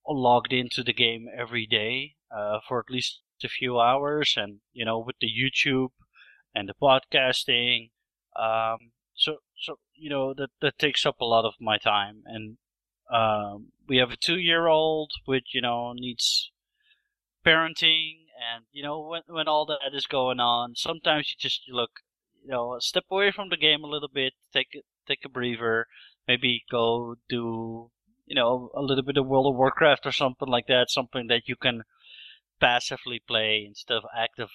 logged into the game every day uh, for at least a few hours, and you know, with the YouTube and the podcasting, um, so so you know that that takes up a lot of my time. And um, we have a two-year-old, which you know needs parenting. And, you know, when when all that is going on, sometimes you just you look, you know, step away from the game a little bit, take take a breather, maybe go do, you know, a little bit of World of Warcraft or something like that, something that you can passively play instead of active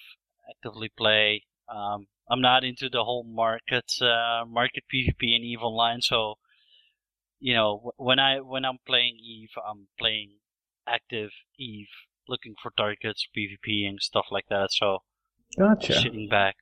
actively play. Um, I'm not into the whole market uh, market PvP and EVE Online, so you know, when I when I'm playing EVE, I'm playing active EVE, looking for targets, PvP, and stuff like that. So, gotcha. Sitting back.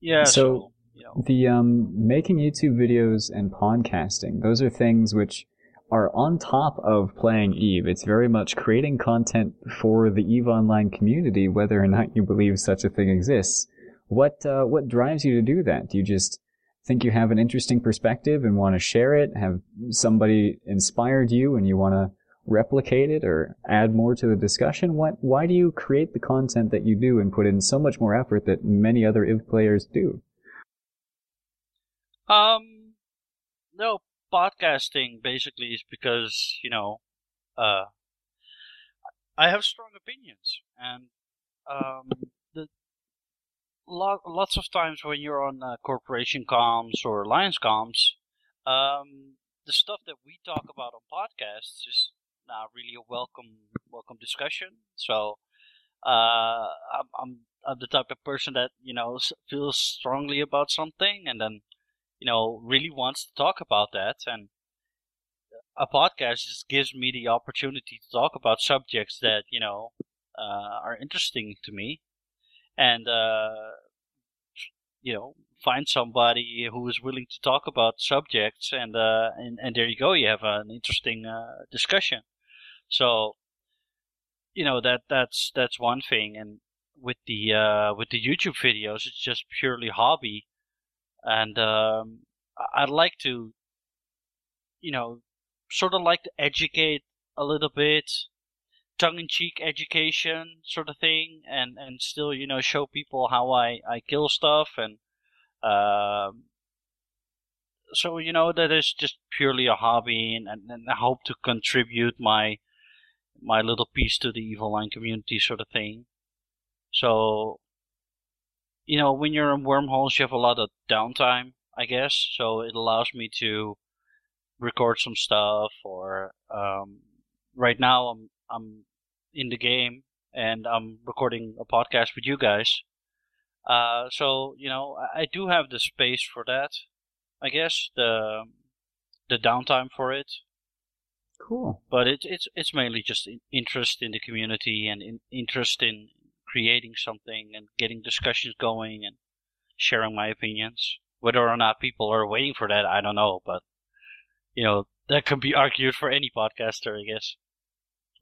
Yeah. So, so you know. the um, making YouTube videos and podcasting, those are things which are on top of playing EVE. It's very much creating content for the EVE Online community, whether or not you believe such a thing exists. What uh, what drives you to do that? Do you just think you have an interesting perspective and want to share it? Have somebody inspired you and you want to replicate it or add more to the discussion? What? Why do you create the content that you do and put in so much more effort that many other EVE players do? Um, no, podcasting basically is because, you know, uh, I have strong opinions, and um, the lo- lots of times when you're on uh, corporation comms or alliance comms, um, the stuff that we talk about on podcasts is Uh, really a welcome, welcome discussion. So, uh, I'm, I'm I'm the type of person that you know feels strongly about something, and then you know really wants to talk about that. And a podcast just gives me the opportunity to talk about subjects that you know uh, are interesting to me, and uh, you know find somebody who is willing to talk about subjects, and uh, and and there you go, you have an interesting uh, discussion. So, you know, that that's that's one thing. And with the uh, with the YouTube videos, it's just purely hobby, and um, I'd like to, you know, sort of like to educate a little bit, tongue-in-cheek education sort of thing, and, and still, you know, show people how I, I kill stuff, and uh, so you know that is just purely a hobby, and, and, and I hope to contribute my. my little piece to the EVE Online community sort of thing. So, you know, when you're in wormholes, you have a lot of downtime, I guess. So it allows me to record some stuff, or um, right now I'm I'm in the game and I'm recording a podcast with you guys. Uh, so, you know, I, I do have the space for that, I guess, the the downtime for it. Cool. But it, it's it's mainly just interest in the community and in interest in creating something and getting discussions going and sharing my opinions. Whether or not people are waiting for that, I don't know. But, you know, that can be argued for any podcaster, I guess.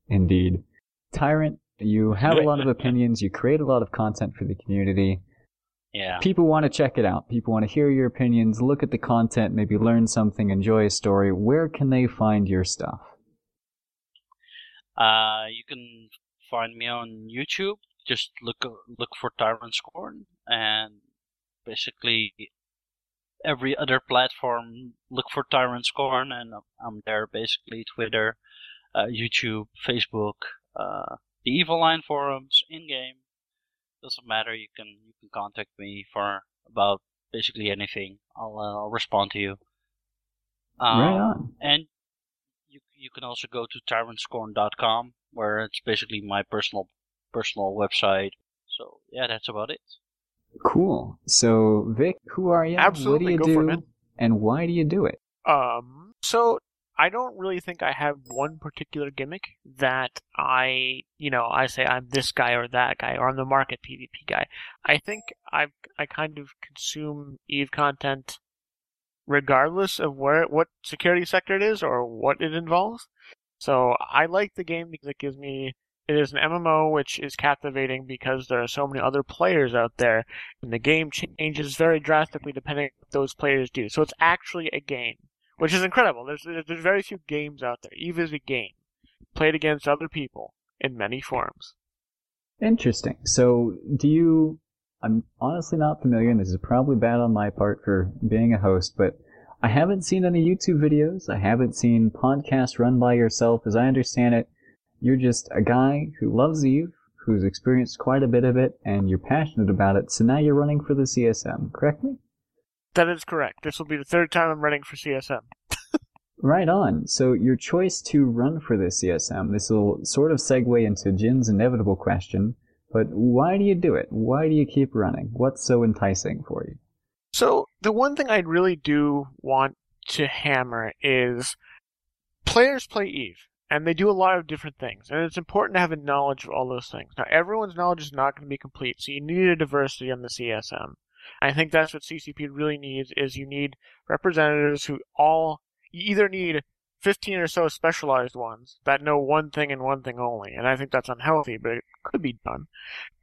Indeed. Tyrant, you have a lot of opinions. You create a lot of content for the community. Yeah. People want to check it out. People want to hear your opinions, look at the content, maybe learn something, enjoy a story. Where can they find your stuff? Uh, you can find me on YouTube. Just look look for Tyron Scorn, and basically every other platform, look for Tyron Scorn, and I'm there basically. Twitter, uh, YouTube, Facebook, uh, the Evil Line forums, in-game. Doesn't matter. You can you can contact me for about basically anything. I'll uh, I'll respond to you. Um, right on. And you you can also go to tyrant scorn dot com, where it's basically my personal personal website. So yeah, that's about it. Cool. So Vic, who are you? Absolutely. What do you go do? For it, and why do you do it? Um. So I don't really think I have one particular gimmick that I, you know, I say I'm this guy or that guy, or I'm the market PvP guy. I think I I kind of consume EVE content regardless of where what security sector it is or what it involves. So I like the game because it gives me, it is an M M O, which is captivating because there are so many other players out there, and the game changes very drastically depending on what those players do. So it's actually a game, which is incredible. There's there's very few games out there. EVE is a game played against other people in many forms. Interesting. So do you... I'm honestly not familiar, and this is probably bad on my part for being a host, but I haven't seen any YouTube videos. I haven't seen podcasts run by yourself. As I understand it, you're just a guy who loves EVE, who's experienced quite a bit of it, and you're passionate about it, so now you're running for the C S M, correct me? That is correct. This will be the third time I'm running for C S M. Right on. So your choice to run for the C S M, this will sort of segue into Jin's inevitable question, but why do you do it? Why do you keep running? What's so enticing for you? So the one thing I really do want to hammer is players play EVE, and they do a lot of different things, and it's important to have a knowledge of all those things. Now, everyone's knowledge is not going to be complete, so you need a diversity on the C S M. I think that's what C C P really needs, is you need representatives who all, you either need fifteen or so specialized ones that know one thing and one thing only, and I think that's unhealthy, but it could be done,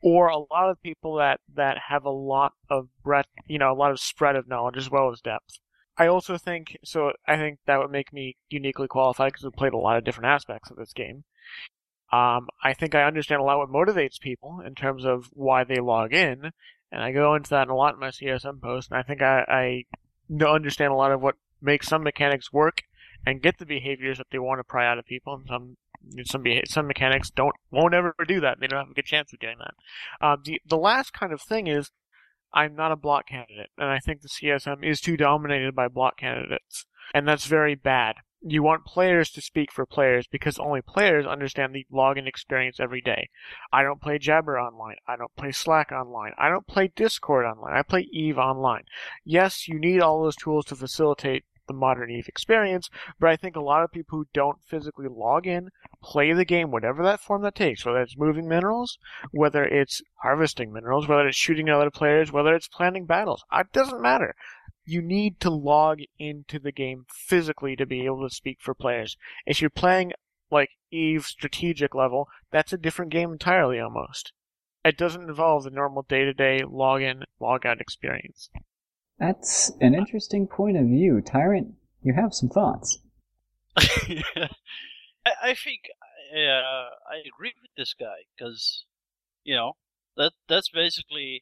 or a lot of people that, that have a lot of breadth, you know, a lot of spread of knowledge as well as depth. I also think, so I think that would make me uniquely qualified because I've played a lot of different aspects of this game. Um, I think I understand a lot what motivates people in terms of why they log in, and I go into that a lot in my C S M post, and I think I, I understand a lot of what makes some mechanics work and get the behaviors that they want to pry out of people, and some some beha- some mechanics don't won't ever do that. They don't have a good chance of doing that. Um, the the last kind of thing is I'm not a block candidate, and I think the C S M is too dominated by block candidates, and that's very bad. You want players to speak for players because only players understand the login experience every day. I don't play Jabber online. I don't play Slack online. I don't play Discord online. I play EVE online. Yes, you need all those tools to facilitate the modern EVE experience, but I think a lot of people who don't physically log in play the game, whatever that form that takes, whether it's moving minerals, whether it's harvesting minerals, whether it's shooting other players, whether it's planning battles. It doesn't matter. You need to log into the game physically to be able to speak for players. If you're playing, like, EVE strategic level, that's a different game entirely, almost. It doesn't involve the normal day-to-day log-in, log-out experience. That's an interesting point of view. Tyrant, you have some thoughts. Yeah. I, I think uh, I agree with this guy, because, you know, that that's basically...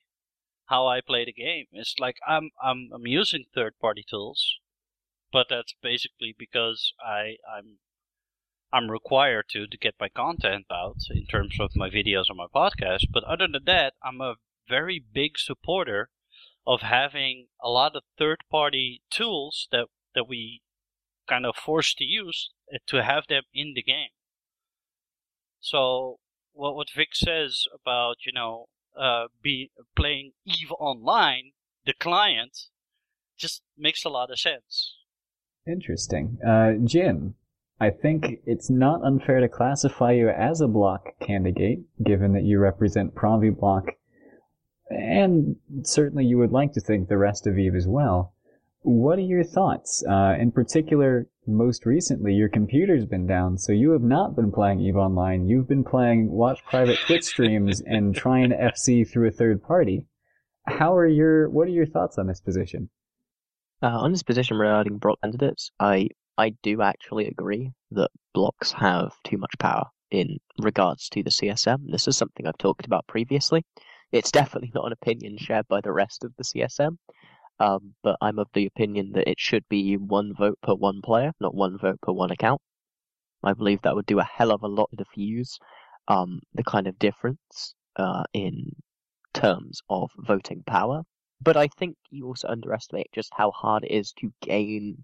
how I play the game. It's like I'm I'm I'm using third-party tools, but that's basically because I I'm I'm required to to get my content out in terms of my videos or my podcast. But other than that, I'm a very big supporter of having a lot of third-party tools that that we kind of forced to use, to have them in the game. So what what Vic says about, you know, Uh, be playing EVE online, the client, just makes a lot of sense. Interesting. Uh, Jin, I think it's not unfair to classify you as a Block candidate, given that you represent Provi Block, and certainly you would like to think the rest of EVE as well. What are your thoughts? Uh, in particular, most recently, your computer's been down, so you have not been playing EVE Online. You've been playing Watch Private Twitch streams and trying to F C through a third party. How are your? What are your thoughts on this position? Uh, on this position regarding Block candidates, I... I do actually agree that Blocks have too much power in regards to the C S M. This is something I've talked about previously. It's definitely not an opinion shared by the rest of the C S M, um, but I'm of the opinion that it should be one vote per one player, not one vote per one account. I believe that would do a hell of a lot to diffuse um, the kind of difference uh, in terms of voting power. But I think you also underestimate just how hard it is to gain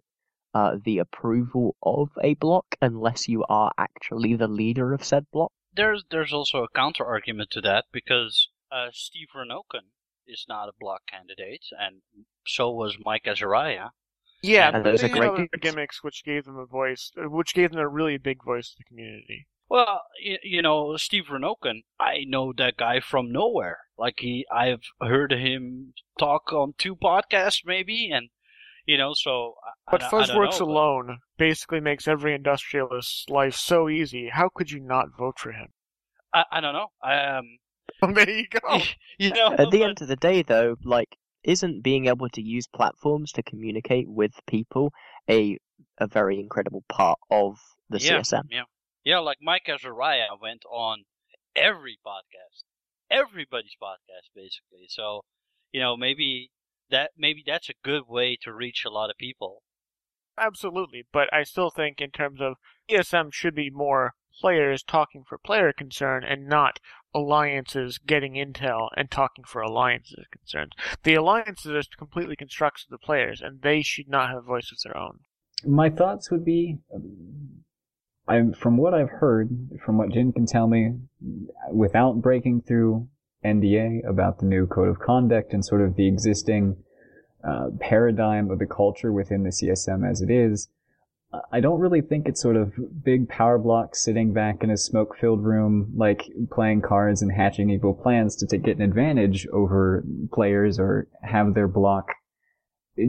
Uh, the approval of a Block unless you are actually the leader of said Block. There's there's also a counter argument to that, because uh, Steve Renoken is not a Block candidate, and so was Mike Azariah. Yeah, and those are great other gimmicks which gave them a voice, which gave them a really big voice to the community. Well, you know, Steve Renoken, I know that guy from nowhere. Like he, I've heard him talk on two podcasts maybe, and you know, so I, but Fuzzworks alone but... basically makes every industrialist's life so easy. How could you not vote for him? I, I don't know. I, um, well, there you go. You know, at the but... end of the day, though, like, isn't being able to use platforms to communicate with people a a very incredible part of the yeah, C S M? Yeah, yeah. Like Mike Azariah went on every podcast, everybody's podcast, basically. So, you know, maybe. That maybe that's a good way to reach a lot of people. Absolutely, but I still think in terms of C S M should be more players talking for player concern and not alliances getting intel and talking for alliances concerns. The alliances are completely constructs of the players, and they should not have a voice of their own. My thoughts would be, I'm from what I've heard, from what Jin can tell me, without breaking through N D A about the new code of conduct and sort of the existing uh, paradigm of the culture within the C S M as it is, I don't really think it's sort of big power blocks sitting back in a smoke-filled room, like playing cards and hatching evil plans to, to get an advantage over players or have their block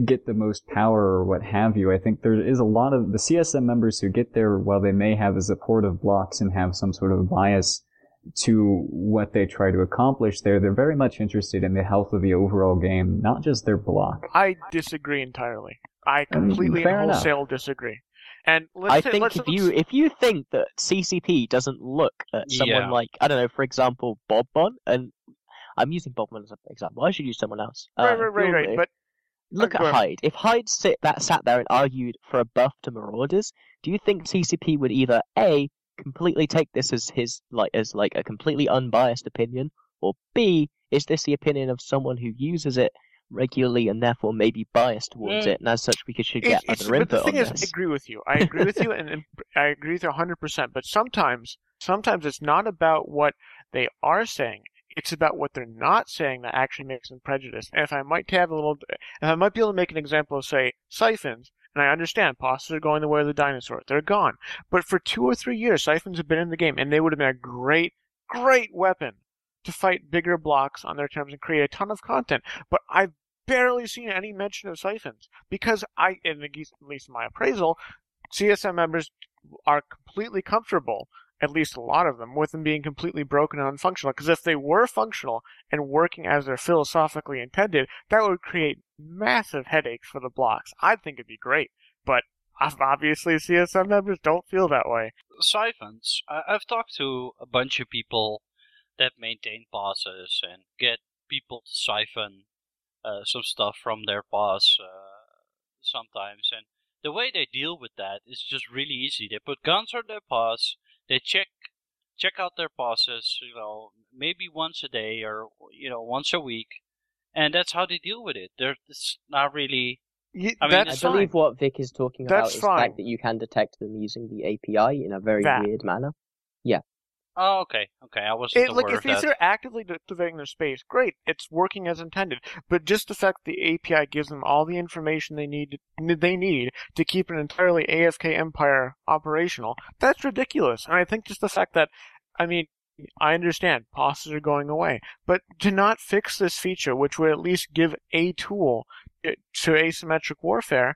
get the most power or what have you. I think there is a lot of the C S M members who get there, while they may have a support of blocks and have some sort of bias to what they try to accomplish there, they're very much interested in the health of the overall game, not just their block. I disagree entirely. I completely and wholesale enough. disagree. And let's I say, think let's, if let's... you if you think that C C P doesn't look at someone yeah. like, I don't know, for example, Bobbon, and I'm using Bobbon as an example. I should use someone else. Right, uh, right, right, right. Know, but look at Hyde. If Hyde sit that sat there and argued for a buff to Marauders, do you think C C P would either a completely take this as his like as like a completely unbiased opinion, or B, is this the opinion of someone who uses it regularly and therefore may be biased towards mm. it, and as such we should get it's, other it's, input but the thing on is, this. I agree with you. I agree with you, and, and I agree with you one hundred percent. But sometimes, sometimes it's not about what they are saying; it's about what they're not saying that actually makes them prejudiced. And if I might have a little, if I might be able to make an example of, say, siphons. And I understand, posses are going the way of the dinosaur. They're gone. But for two or three years, siphons have been in the game, and they would have been a great, great weapon to fight bigger blocks on their terms and create a ton of content. But I've barely seen any mention of siphons because I, in at least in my appraisal, C S M members are completely comfortable, at least a lot of them, with them being completely broken and unfunctional. Because if they were functional and working as they're philosophically intended, that would create massive headaches for the blocks. I think it'd be great, but obviously C S M members don't feel that way. Siphons. I've talked to a bunch of people that maintain passes and get people to siphon uh, some stuff from their pass uh, sometimes. And the way they deal with that is just really easy. They put guns on their pass. They check check out their passes, you know, maybe once a day or, you know, once a week. And that's how they deal with it. They're, it's not really... Yeah, I, mean, I believe what Vic is talking that's about is fine. the fact that you can detect them using the A P I in a very that. weird manner. Yeah. Oh, okay. Okay, I wasn't aware of that. Like, if these are actively activating their space, great. It's working as intended. But just the fact that the A P I gives them all the information they need to, they need to keep an entirely A F K empire operational, that's ridiculous. And I think just the fact that, I mean, I understand bosses are going away, but to not fix this feature, which would at least give a tool to asymmetric warfare,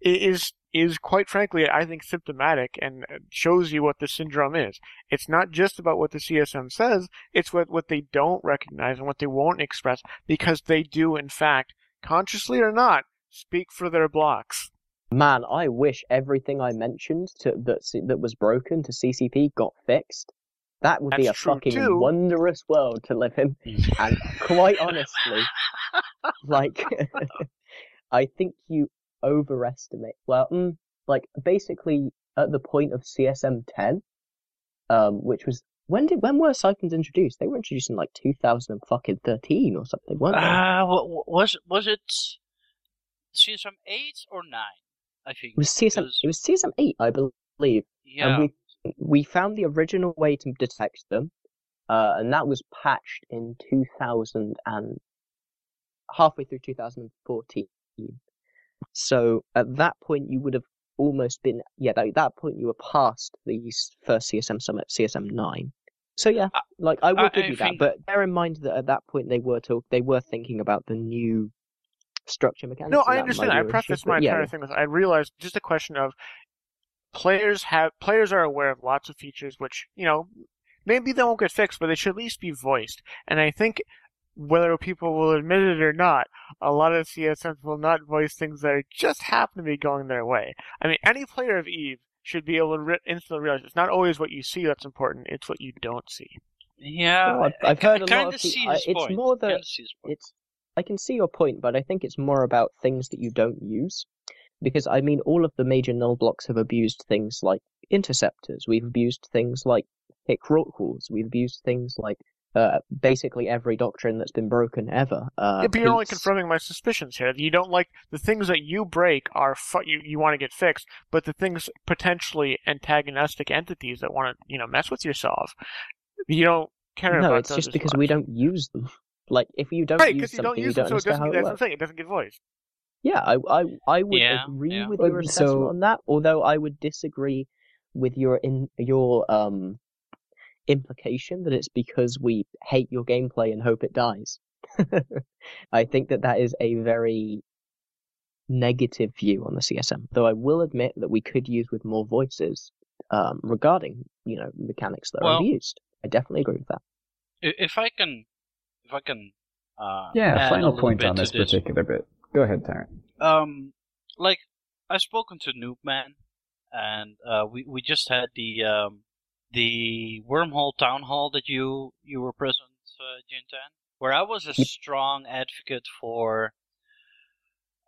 is is quite frankly, I think, symptomatic and shows you what the syndrome is. It's not just about what the C S M says, it's what, what they don't recognize and what they won't express, because they do, in fact, consciously or not, speak for their blocks. Man, I wish everything I mentioned to, that that was broken to C C P got fixed. That would That's be a fucking too. wondrous world to live in. And quite honestly, like, I think you overestimate. Well, mm, like, basically, at the point of C S M ten, um, which was, when did when were siphons introduced? They were introduced in, like, two thousand thirteen or something, weren't they? Uh, was, was it C S M eight or nine, I think? It was C S M, it was C S M eight, I believe. Yeah. And we, We found the original way to detect them, uh, and that was patched in two thousand and halfway through two thousand fourteen. So at that point, you would have almost been, yeah, at that point, you were past the first C S M summit, C S M nine. So yeah, uh, like I will uh, give you that, but bear in mind that at that point, they were talk- they were thinking about the new structure mechanics. No, I understand. I prefaced my entire yeah. thing with, I realized just a question of, Players have players are aware of lots of features which, you know, maybe they won't get fixed, but they should at least be voiced. And I think, whether people will admit it or not, a lot of C S Ms will not voice things that are just happen to be going their way. I mean, any player of EVE should be able to re- instantly realize it's not always what you see that's important, it's what you don't see. Yeah, well, I've, I've heard I, I a lot of see I, it's more that it's. I can see your point, but I think it's more about things that you don't use. Because, I mean, all of the major null blocks have abused things like interceptors. We've abused things like hick rock walls. We've abused things like uh, basically every doctrine that's been broken ever. Uh, yeah, but you're it's... only confirming my suspicions here. You don't like the things that you break are fu- you, you want to get fixed, but the things potentially antagonistic entities that want to, you know, mess with yourself, you don't care no, about. No, it's those just because much. we don't use them. Like, if you don't right, use something, you don't, use them, you don't so understand how it doesn't, that's the thing. It doesn't get voiced. Yeah, I, I, I would yeah, agree yeah. with your assessment so, on that, although I would disagree with your in, your um implication that it's because we hate your gameplay and hope it dies. I think that that is a very negative view on the C S M, though I will admit that we could use with more voices um, regarding, you know, mechanics that well, are abused. I definitely agree with that. If I can... If I can uh, yeah, final point on this particular this. bit. Go ahead, Tyron. Um, like, I've spoken to Noobman, and uh, we we just had the um, the wormhole town hall that you you were present, uh, Jin'taan, where I was a strong advocate for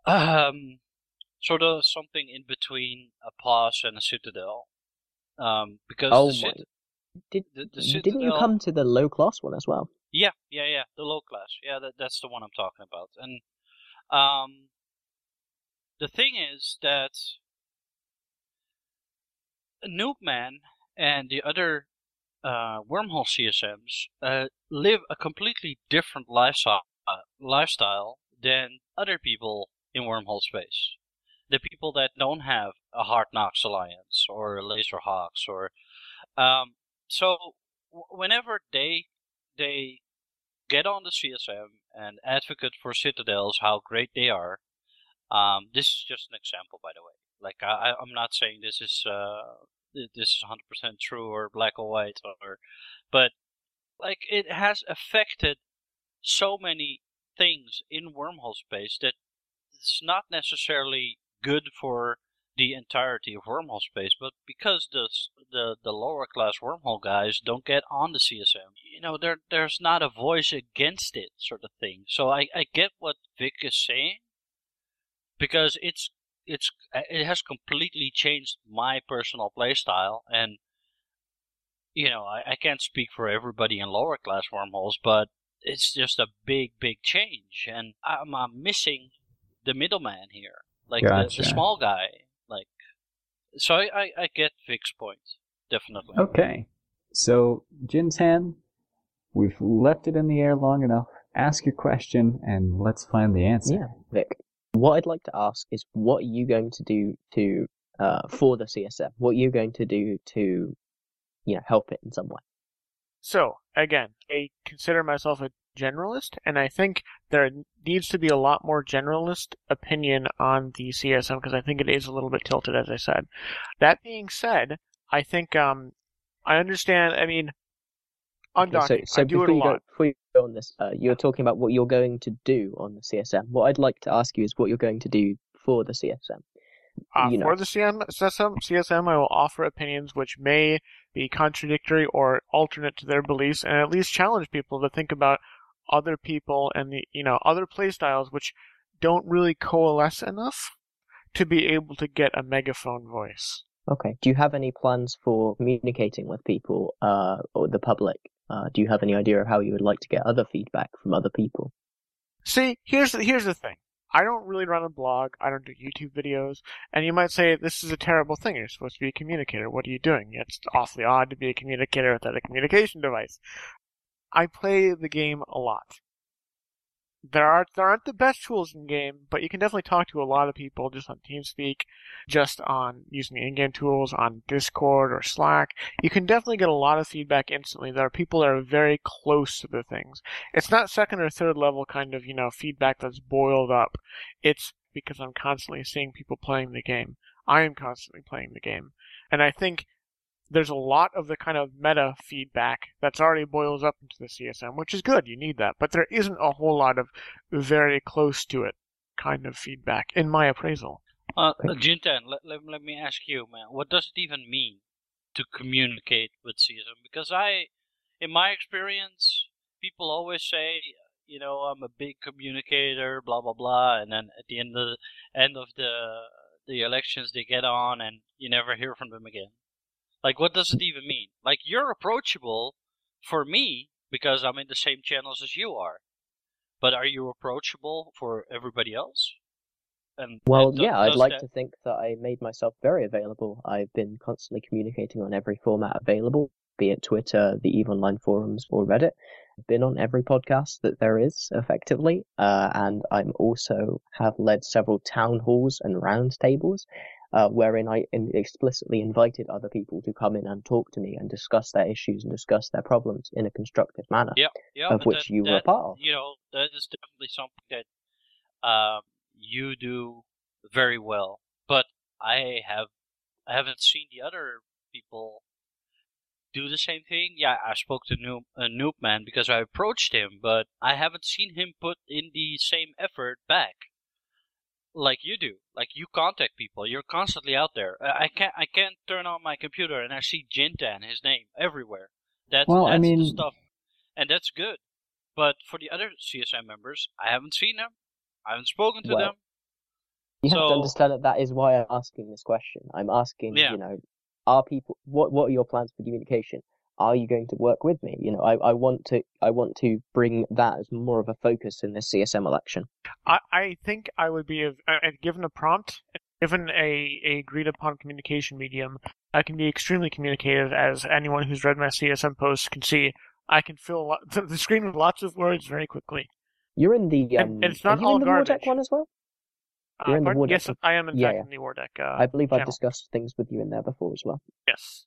um sort of something in between a pause and a citadel, um because oh the my. Cit- Did, the, the citadel... Didn't you come to the low class one as well? Yeah, yeah, yeah, the low class. Yeah, that that's the one I'm talking about, and. Um, the thing is that Noobman and the other uh, wormhole C S Ms uh, live a completely different lifestyle, uh, lifestyle than other people in wormhole space. The people that don't have a Hard Knocks Alliance or Laser Hawks, or um, so w- whenever they they get on the C S M and advocate for Citadels, how great they are. Um, this is just an example, by the way. Like, I, I'm not saying this is uh, this is one hundred percent true or black or white, or, but like it has affected so many things in wormhole space that it's not necessarily good for the entirety of wormhole space, but because the the, the lower class wormhole guys don't get on the C S M, you know, there there's not a voice against it, sort of thing. So I, I get what Vic is saying, because it's it's it has completely changed my personal playstyle, and you know I, I can't speak for everybody in lower class wormholes, but it's just a big big change, and I'm, I'm missing the middleman here, like gotcha. the, the small guy. Like, so I, I, I get Vic's point, definitely. Okay. So, Jin'taan, we've left it in the air long enough. Ask your question, and let's find the answer. Yeah, Vic. What I'd like to ask is, what are you going to do to uh, for the C S M? What are you going to do to, you know, help it in some way? So, again, I consider myself a generalist, and I think there needs to be a lot more generalist opinion on the C S M, because I think it is a little bit tilted, as I said. That being said, I think... Um, I understand, I mean, undaunted, okay, so, so I do it a lot. Go, before you go on this, uh, you're talking about what you're going to do on the C S M. What I'd like to ask you is what you're going to do for the C S M. Uh, you know. For the C S M, C S M, I will offer opinions which may be contradictory or alternate to their beliefs, and at least challenge people to think about other people and the, you know, other play styles which don't really coalesce enough to be able to get a megaphone voice. Okay. Do you have any plans for communicating with people uh, or the public? Uh, do you have any idea of how you would like to get other feedback from other people? See, here's the, here's the thing. I don't really run a blog. I don't do YouTube videos. And you might say, this is a terrible thing. You're supposed to be a communicator. What are you doing? It's awfully odd to be a communicator without a communication device. I play the game a lot. There aren't, there aren't the best tools in game, but you can definitely talk to a lot of people just on TeamSpeak, just on using the in-game tools, on Discord or Slack. You can definitely get a lot of feedback instantly. There are people that are very close to the things. It's not second or third level kind of, you know, feedback that's boiled up. It's because I'm constantly seeing people playing the game. I am constantly playing the game. And I think there's a lot of the kind of meta feedback that's already boils up into the C S M, which is good. You need that. But there isn't a whole lot of very close to it kind of feedback, in my appraisal. Uh, Jin'taan, let, let, let me ask you, man, what does it even mean to communicate with C S M? Because I, in my experience, people always say, you know, I'm a big communicator, blah, blah, blah. And then at the end of the, end of the, the elections, they get on and you never hear from them again. Like, what does it even mean? Like, you're approachable for me because I'm in the same channels as you are. But are you approachable for everybody else? And Well, and th- yeah, I'd like that... to think that I made myself very available. I've been constantly communicating on every format available, be it Twitter, the EVE Online forums, or Reddit. I've been on every podcast that there is, effectively. Uh, and I'm also have led several town halls and round tables. Uh, wherein I explicitly invited other people to come in and talk to me and discuss their issues and discuss their problems in a constructive manner, yeah, yeah, of which that, you that, were part of. You know, that is definitely something that um, you do very well. But I have, I haven't seen the other people do the same thing. Yeah, I spoke to Noob, uh, Noob Man because I approached him, but I haven't seen him put in the same effort back. Like you do, like you contact people. You're constantly out there. I can't, I can't turn on my computer and I see Jin'taan, his name, everywhere. That's, well, that's I mean... the stuff, and that's good. But for the other C S M members, I haven't seen them. I haven't spoken to well, them. You so... have to understand that that is why I'm asking this question. I'm asking, yeah. you know, are people? What What are your plans for communication? Are you going to work with me? You know, I, I want to I want to bring that as more of a focus in this C S M election. I, I think I would be, if given a prompt, given a, a agreed upon communication medium, I can be extremely communicative, as anyone who's read my C S M posts can see. I can fill lot, the screen with lots of words very quickly. You're in the um, and, and it's not are you all in the garbage. War Deck one as well? You're uh, in the War Deck. Yes, I am in yeah, fact yeah. in the War Deck. Uh, I believe I've channel. discussed things with you in there before as well. Yes.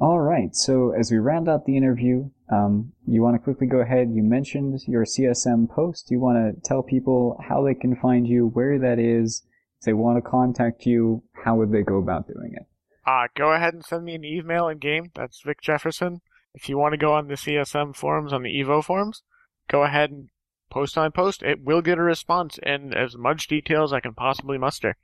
All right, so as we round out the interview, um, you want to quickly go ahead. You mentioned your C S M post. You want to tell people how they can find you, where that is. If they want to contact you, how would they go about doing it? Uh, go ahead and send me an email in-game. That's Vic Jefferson. If you want to go on the C S M forums, on the Evo forums, go ahead and post on post. It will get a response in as much detail as I can possibly muster.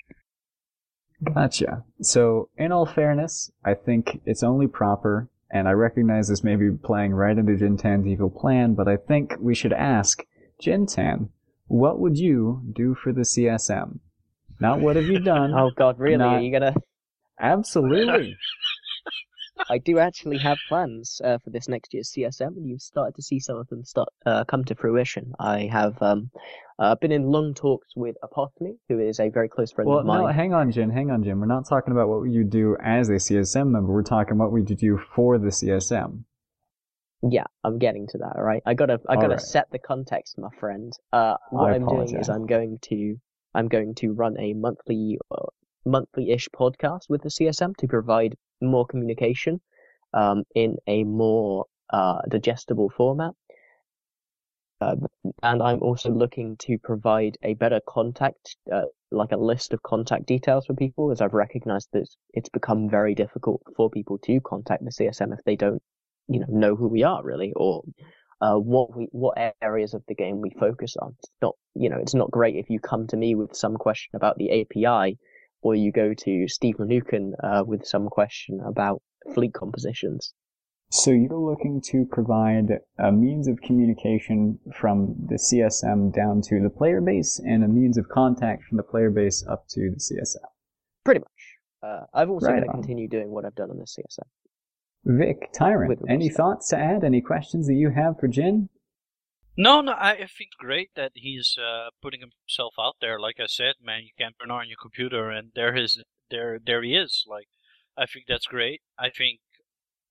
Gotcha. So, in all fairness, I think it's only proper, and I recognize this may be playing right into Jin'taan's evil plan, but I think we should ask, Jin'taan, what would you do for the C S M? Not what have you done. Oh god, really? Not... Are you gonna... Absolutely. I do actually have plans uh, for this next year's C S M, and you've started to see some of them start uh, come to fruition. I have um, uh, been in long talks with Apothony, who is a very close friend well, of mine. Well, no, hang on, Jin, hang on, Jin. We're not talking about what you do as a C S M member. We're talking what we do for the C S M. Yeah, I'm getting to that, all right? I gotta, I gotta right. set the context, my friend. Uh, what I I'm apologize. doing is I'm going to, I'm going to run a monthly, uh, monthly-ish podcast with the C S M to provide more communication, um, in a more uh digestible format. Uh, and I'm also looking to provide a better contact, uh, like a list of contact details for people, as I've recognized that it's, it's become very difficult for people to contact the C S M if they don't, you know, know who we are really, or uh, what we, what areas of the game we focus on. It's not, you know, it's not great if you come to me with some question about the A P I, or you go to Steve Mnuchin, uh with some question about fleet compositions. So you're looking to provide a means of communication from the C S M down to the player base, and a means of contact from the player base up to the C S M. Pretty much. Uh, I've also right got to continue doing what I've done on the C S M. Vic, Tyron, any thoughts to add? Any questions that you have for Jin? No, no, I think great that he's uh, putting himself out there. Like I said, man, you can turn on your computer and there is, there, there he is. Like, I think that's great. I think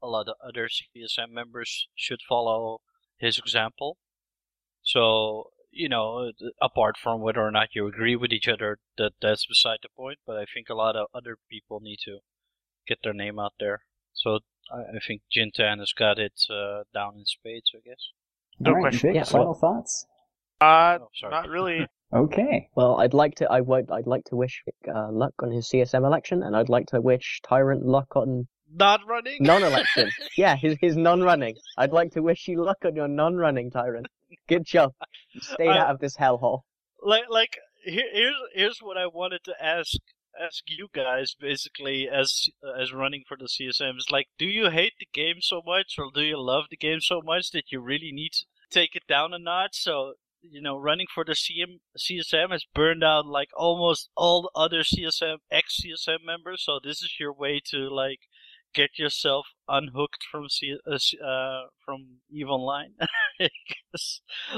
a lot of other C S M members should follow his example. So, you know, apart from whether or not you agree with each other, that that's beside the point. But I think a lot of other people need to get their name out there. So I think Jin'taan has got it uh, down in spades, I guess. No right, question. Vic, yeah, final well, thoughts? Uh, oh, not really. Okay. Well, I'd like to. I would. I'd like to wish uh, luck on his C S M election, and I'd like to wish Tyrant luck on not running, non-election. yeah, his his non-running. I'd like to wish you luck on your non-running, Tyrant. Good job. Stay uh, out of this hellhole. Like, like here, here's here's what I wanted to ask ask you guys, basically, as as running for the C S M. It's like, do you hate the game so much, or do you love the game so much that you really need to take it down a notch? So, you know, running for the C M, C S M has burned out, like, almost all the other C S M, ex-C S M members, so this is your way to, like, get yourself unhooked from C, uh, from EVE Online.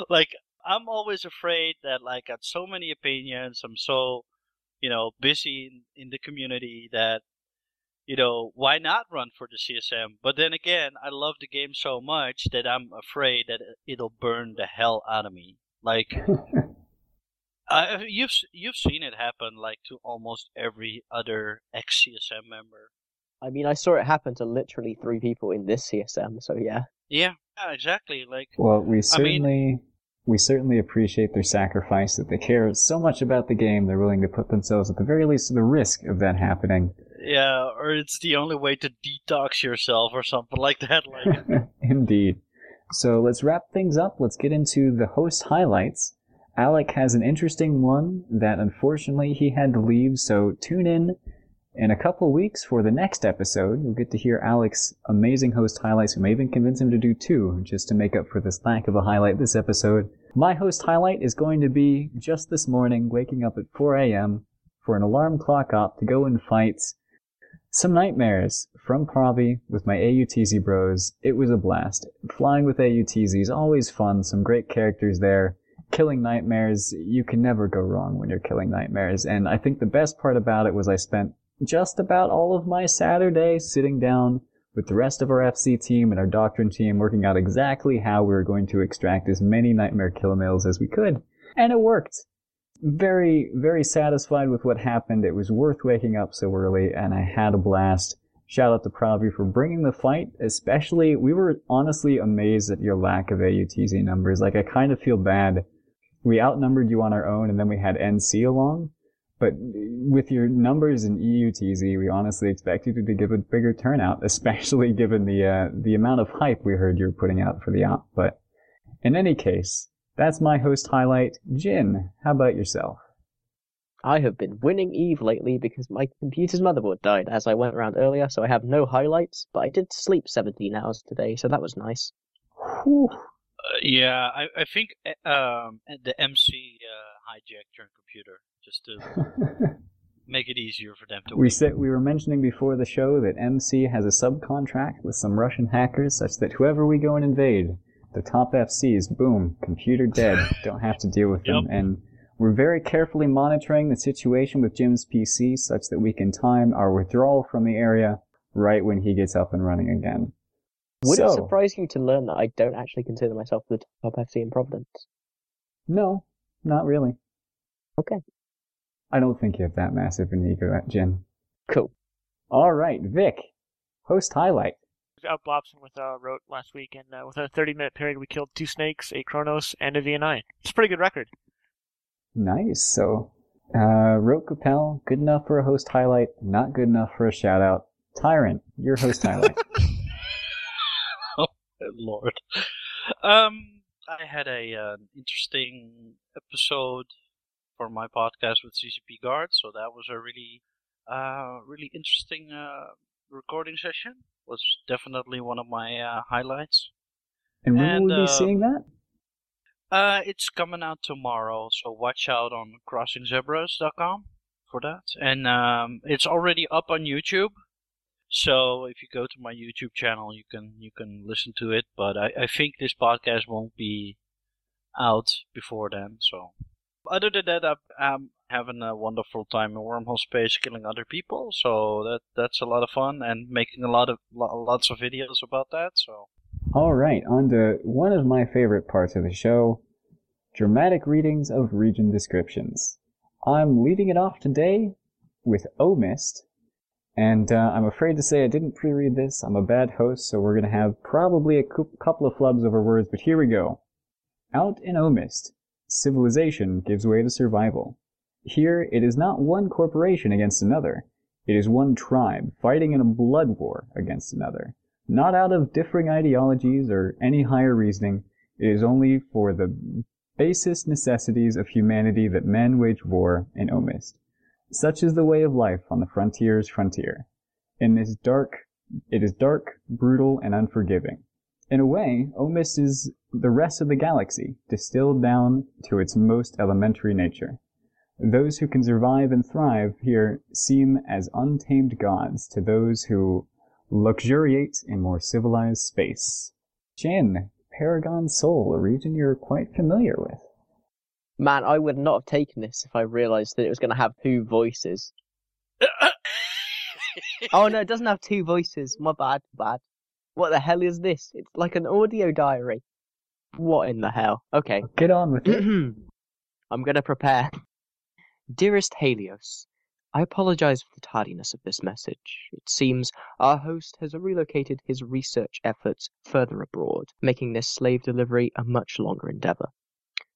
Like, I'm always afraid that, like, I got so many opinions, I'm so... you know, busy in, in the community that, you know, why not run for the C S M? But then again, I love the game so much that I'm afraid that it'll burn the hell out of me. Like, I, you've you've seen it happen, like, to almost every other ex-C S M member. I mean, I saw it happen to literally three people in this C S M, so yeah. Yeah, yeah, exactly. Like, well, we certainly... I mean, We certainly appreciate their sacrifice, that they care so much about the game, they're willing to put themselves at the very least at the risk of that happening. Yeah, or it's the only way to detox yourself or something like that. Like. Indeed. So let's wrap things up. Let's get into the host highlights. Alec has an interesting one that unfortunately he had to leave, so tune in in a couple weeks for the next episode. You'll get to hear Alec's amazing host highlights. We may even convince him to do two, just to make up for this lack of a highlight this episode. My host highlight is going to be just this morning, waking up at four a.m. for an alarm clock op to go and fight some nightmares from Pravi with my A U T Z bros. It was a blast. Flying with A U T Z is always fun. Some great characters there. Killing nightmares, you can never go wrong when you're killing nightmares. And I think the best part about it was I spent just about all of my Saturday sitting down with the rest of our F C team and our Doctrine team, working out exactly how we were going to extract as many Nightmare Killer males as we could. And it worked. Very, very satisfied with what happened. It was worth waking up so early, and I had a blast. Shout out to Proudview for bringing the fight, especially. We were honestly amazed at your lack of A U T Z numbers. Like, I kind of feel bad. We outnumbered you on our own, and then we had N C along. But with your numbers in E U T Z, we honestly expect you to give a bigger turnout, especially given the uh, the amount of hype we heard you were putting out for the op. But in any case, that's my host highlight. Jin, how about yourself? I have been winning EVE lately because my computer's motherboard died as I went around earlier, so I have no highlights, but I did sleep seventeen hours today, so that was nice. Whew. Uh, yeah, I, I think um, the M C uh, hijacked your computer. Just to make it easier for them to we win. Said, we were mentioning before the show that M C has a subcontract with some Russian hackers such that whoever we go and invade, the top F Cs, boom, computer dead, don't have to deal with them. Yep. And we're very carefully monitoring the situation with Jim's P C such that we can time our withdrawal from the area right when he gets up and running again. Would so, it surprise you to learn that I don't actually consider myself the top F C in Providence? No, not really. Okay. I don't think you have that massive an ego at Jim. Cool. All right, Vic, host highlight. Out Blobson with uh, Rote last week, and uh, with a thirty-minute period, we killed two snakes, a Kronos, and a V nine. It's a pretty good record. Nice. So, uh, Rote Kapelle, good enough for a host highlight, not good enough for a shout-out. Tyrant, your host highlight. Oh, Lord. Um, I had an uh, interesting episode for my podcast with C C P Guard, so that was a really, uh, really interesting uh, recording session. Was definitely one of my uh, highlights. And when will we be uh, seeing that? Uh, it's coming out tomorrow, so watch out on crossing zebras dot com for that. And um, it's already up on YouTube, so if you go to my YouTube channel, you can you can listen to it. But I, I think this podcast won't be out before then. So other than that, I'm um, having a wonderful time in wormhole space, killing other people. So that that's a lot of fun, and making a lot of lo- lots of videos about that. So, all right, on to one of my favorite parts of the show: dramatic readings of region descriptions. I'm leading it off today with O M I S T, and uh, I'm afraid to say I didn't pre-read this. I'm a bad host, so we're gonna have probably a co- couple of flubs over words. But here we go. Out in O M I S T. Civilization gives way to survival. Here, it is not one corporation against another. It is one tribe fighting in a blood war against another. Not out of differing ideologies or any higher reasoning. It is only for the basest necessities of humanity that men wage war in O M I S T. Such is the way of life on the frontier's frontier. In this dark, it is dark, brutal, and unforgiving. In a way, O M I S T is the rest of the galaxy, distilled down to its most elementary nature. Those who can survive and thrive here seem as untamed gods to those who luxuriate in more civilized space. Jin, Paragon Sol, a region you're quite familiar with. Man, I would not have taken this if I realized that it was going to have two voices. Oh no, it doesn't have two voices. My bad, bad. What the hell is this? It's like an audio diary. What in the hell? Okay. Get on with it. I'm going to prepare. Dearest Helios, I apologize for the tardiness of this message. It seems our host has relocated his research efforts further abroad, making this slave delivery a much longer endeavor.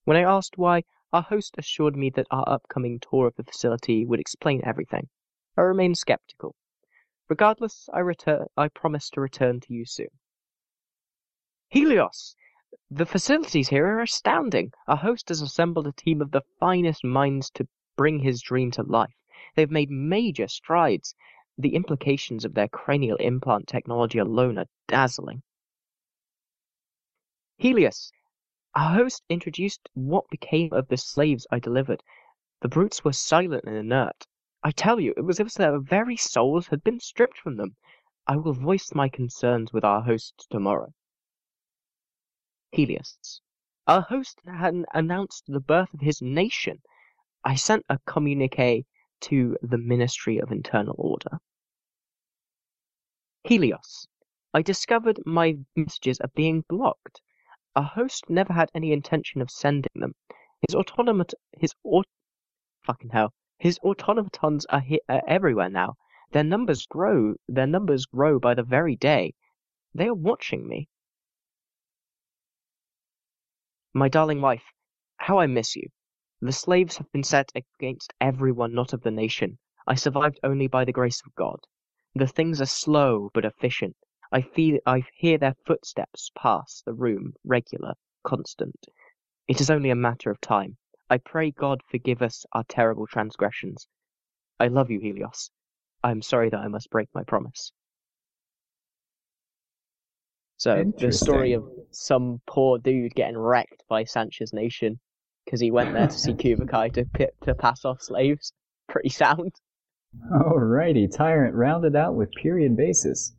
When I asked why, our host assured me that our upcoming tour of the facility would explain everything. I remain skeptical. Regardless, I return. I promise to return to you soon. Helios! The facilities here are astounding. Our host has assembled a team of the finest minds to bring his dream to life. They've made major strides. The implications of their cranial implant technology alone are dazzling. Helios! Our host introduced what became of the slaves I delivered. The brutes were silent and inert. I tell you, it was as if their very souls had been stripped from them. I will voice my concerns with our host tomorrow. Helios. Our host had announced the birth of his nation. I sent a communique to the Ministry of Internal Order. Helios. I discovered my messages are being blocked. Our host never had any intention of sending them. His autonomous... His aut... Fucking hell. His automatons are, hit, are everywhere now. Their numbers grow. Their numbers grow by the very day. They are watching me. My darling wife, how I miss you. The slaves have been set against everyone not of the nation. I survived only by the grace of God. The things are slow but efficient. I feel. I hear their footsteps pass the room, regular, constant. It is only a matter of time. I pray God forgive us our terrible transgressions. I love you, Helios. I am sorry that I must break my promise. So, the story of some poor dude getting wrecked by Sanchez's nation because he went there to see Kublai to, to pass off slaves. Pretty sound. Alrighty, Tyrant rounded out with period basis.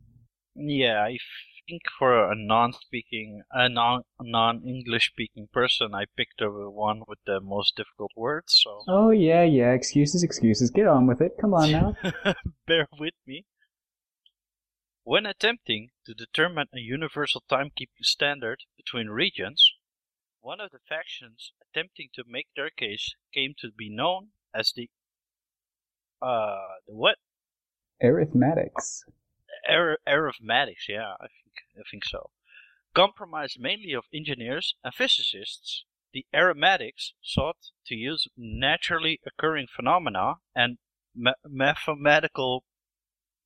Yeah, I think for a non-speaking, a non non-English speaking person, I picked the one with the most difficult words. So. Oh yeah, yeah. Excuses, excuses. Get on with it. Come on now. Bear with me. When attempting to determine a universal timekeeping standard between regions, one of the factions attempting to make their case came to be known as the Uh, the what? Arithmetics. Ar- arithmetics, yeah, I think I think so. Compromised mainly of engineers and physicists, the arithmetics sought to use naturally occurring phenomena and ma- mathematical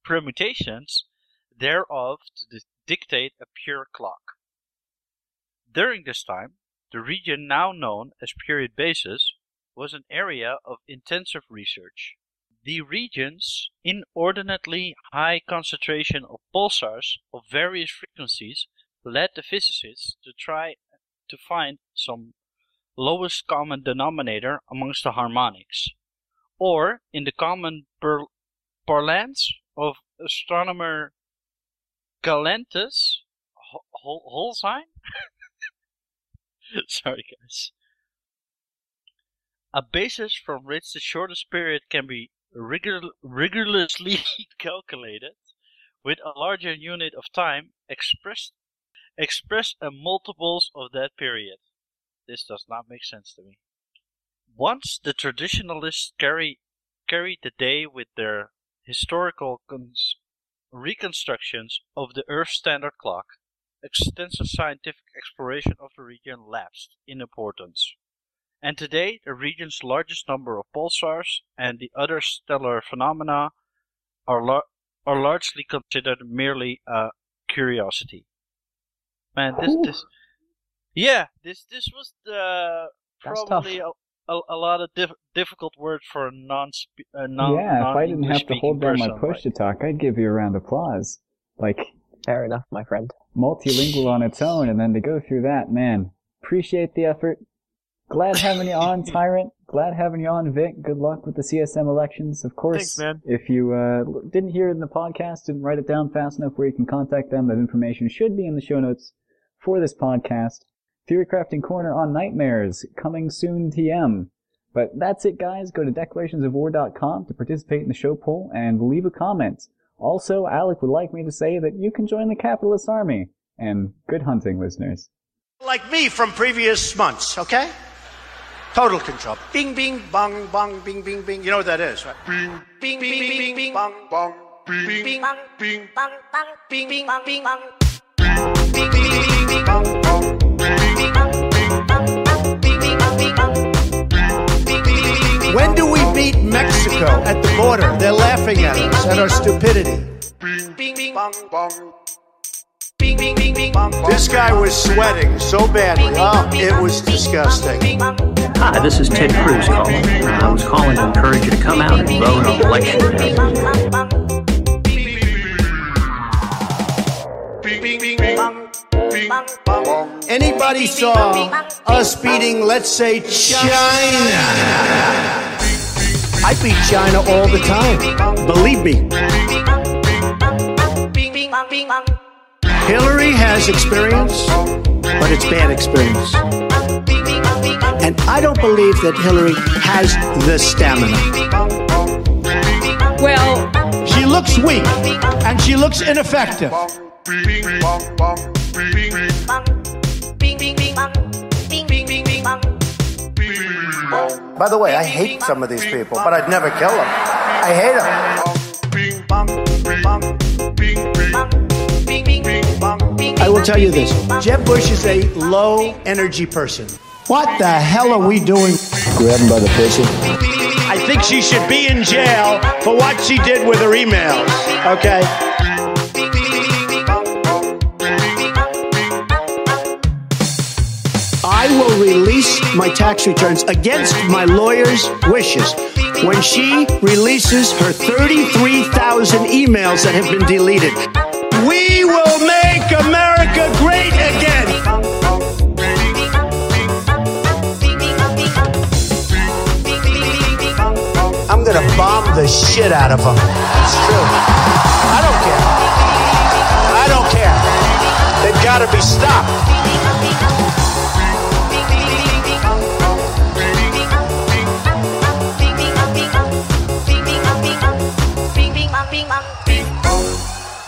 permutations thereof to di- dictate a pure clock. During this time, the region now known as period basis was an area of intensive research. The region's inordinately high concentration of pulsars of various frequencies led the physicists to try to find some lowest common denominator amongst the harmonics, or in the common per- parlance of astronomer Galantis H- H- Holzheim? Sorry, guys. A basis from which the shortest period can be Rigor- rigorously calculated with a larger unit of time expressed expressed in multiples of that period. This does not make sense to me. Once the traditionalists carry, carried the day with their historical cons- reconstructions of the Earth's standard clock, extensive scientific exploration of the region lapsed in importance. And today, the region's largest number of pulsars and the other stellar phenomena are lar- are largely considered merely a curiosity. Man, this Ooh. this yeah, this this was the That's probably a, a a lot of diff- difficult word for a non uh, non yeah. If I didn't have to hold down my push to talk, I'd give you a round of applause. Like, fair enough, my friend. Multilingual on its own, and then to go through that, man. Appreciate the effort. Glad having you on, Tyrant. Glad having you on, Vic. Good luck with the C S M elections. Of course, Thanks, man. If you uh, didn't hear it in the podcast, didn't write it down fast enough where you can contact them, that information should be in the show notes for this podcast. Theorycrafting Corner on Nightmares, coming soon T M. But that's it, guys. Go to declarations of war dot com to participate in the show poll and leave a comment. Also, Alec would like me to say that you can join the Capitalist Army. And good hunting, listeners. Like me from previous months, okay? Total control. Bing, bing, bong, bong, bing, bing, bing. You know what that is, right? Bing, bing, bing, bing, bing, bing, bong, bong, bing, bing, bong, bing, bong, bong, bing, bing, bong, bing, bong, bing, bing, bing, bing, bong, bong, bing, bong, bing, bong, bing, bing, bong, bing, bong. When do we beat Mexico at the border? They're laughing at us at our stupidity. Bing, bing, bing, bong, bong. This guy was sweating so badly. Oh, it was disgusting. Hi, this is Ted Cruz calling. I was calling to encourage you to come out and vote on election day. Anybody saw us beating, let's say, China? I beat China all the time. Believe me. Hillary has experience, but it's bad experience. And I don't believe that Hillary has the stamina. Well, she looks weak, and she looks ineffective. By the way, I hate some of these people, but I'd never kill them. I hate them. I will tell you this. Jeb Bush is a low-energy person. What the hell are we doing? Grab him by the pussy. I think she should be in jail for what she did with her emails. Okay? I will release my tax returns against my lawyer's wishes when she releases her thirty-three thousand emails that have been deleted. We will make America great again. I'm going to bomb the shit out of them. It's true. I don't care. I don't care. They've got to be stopped.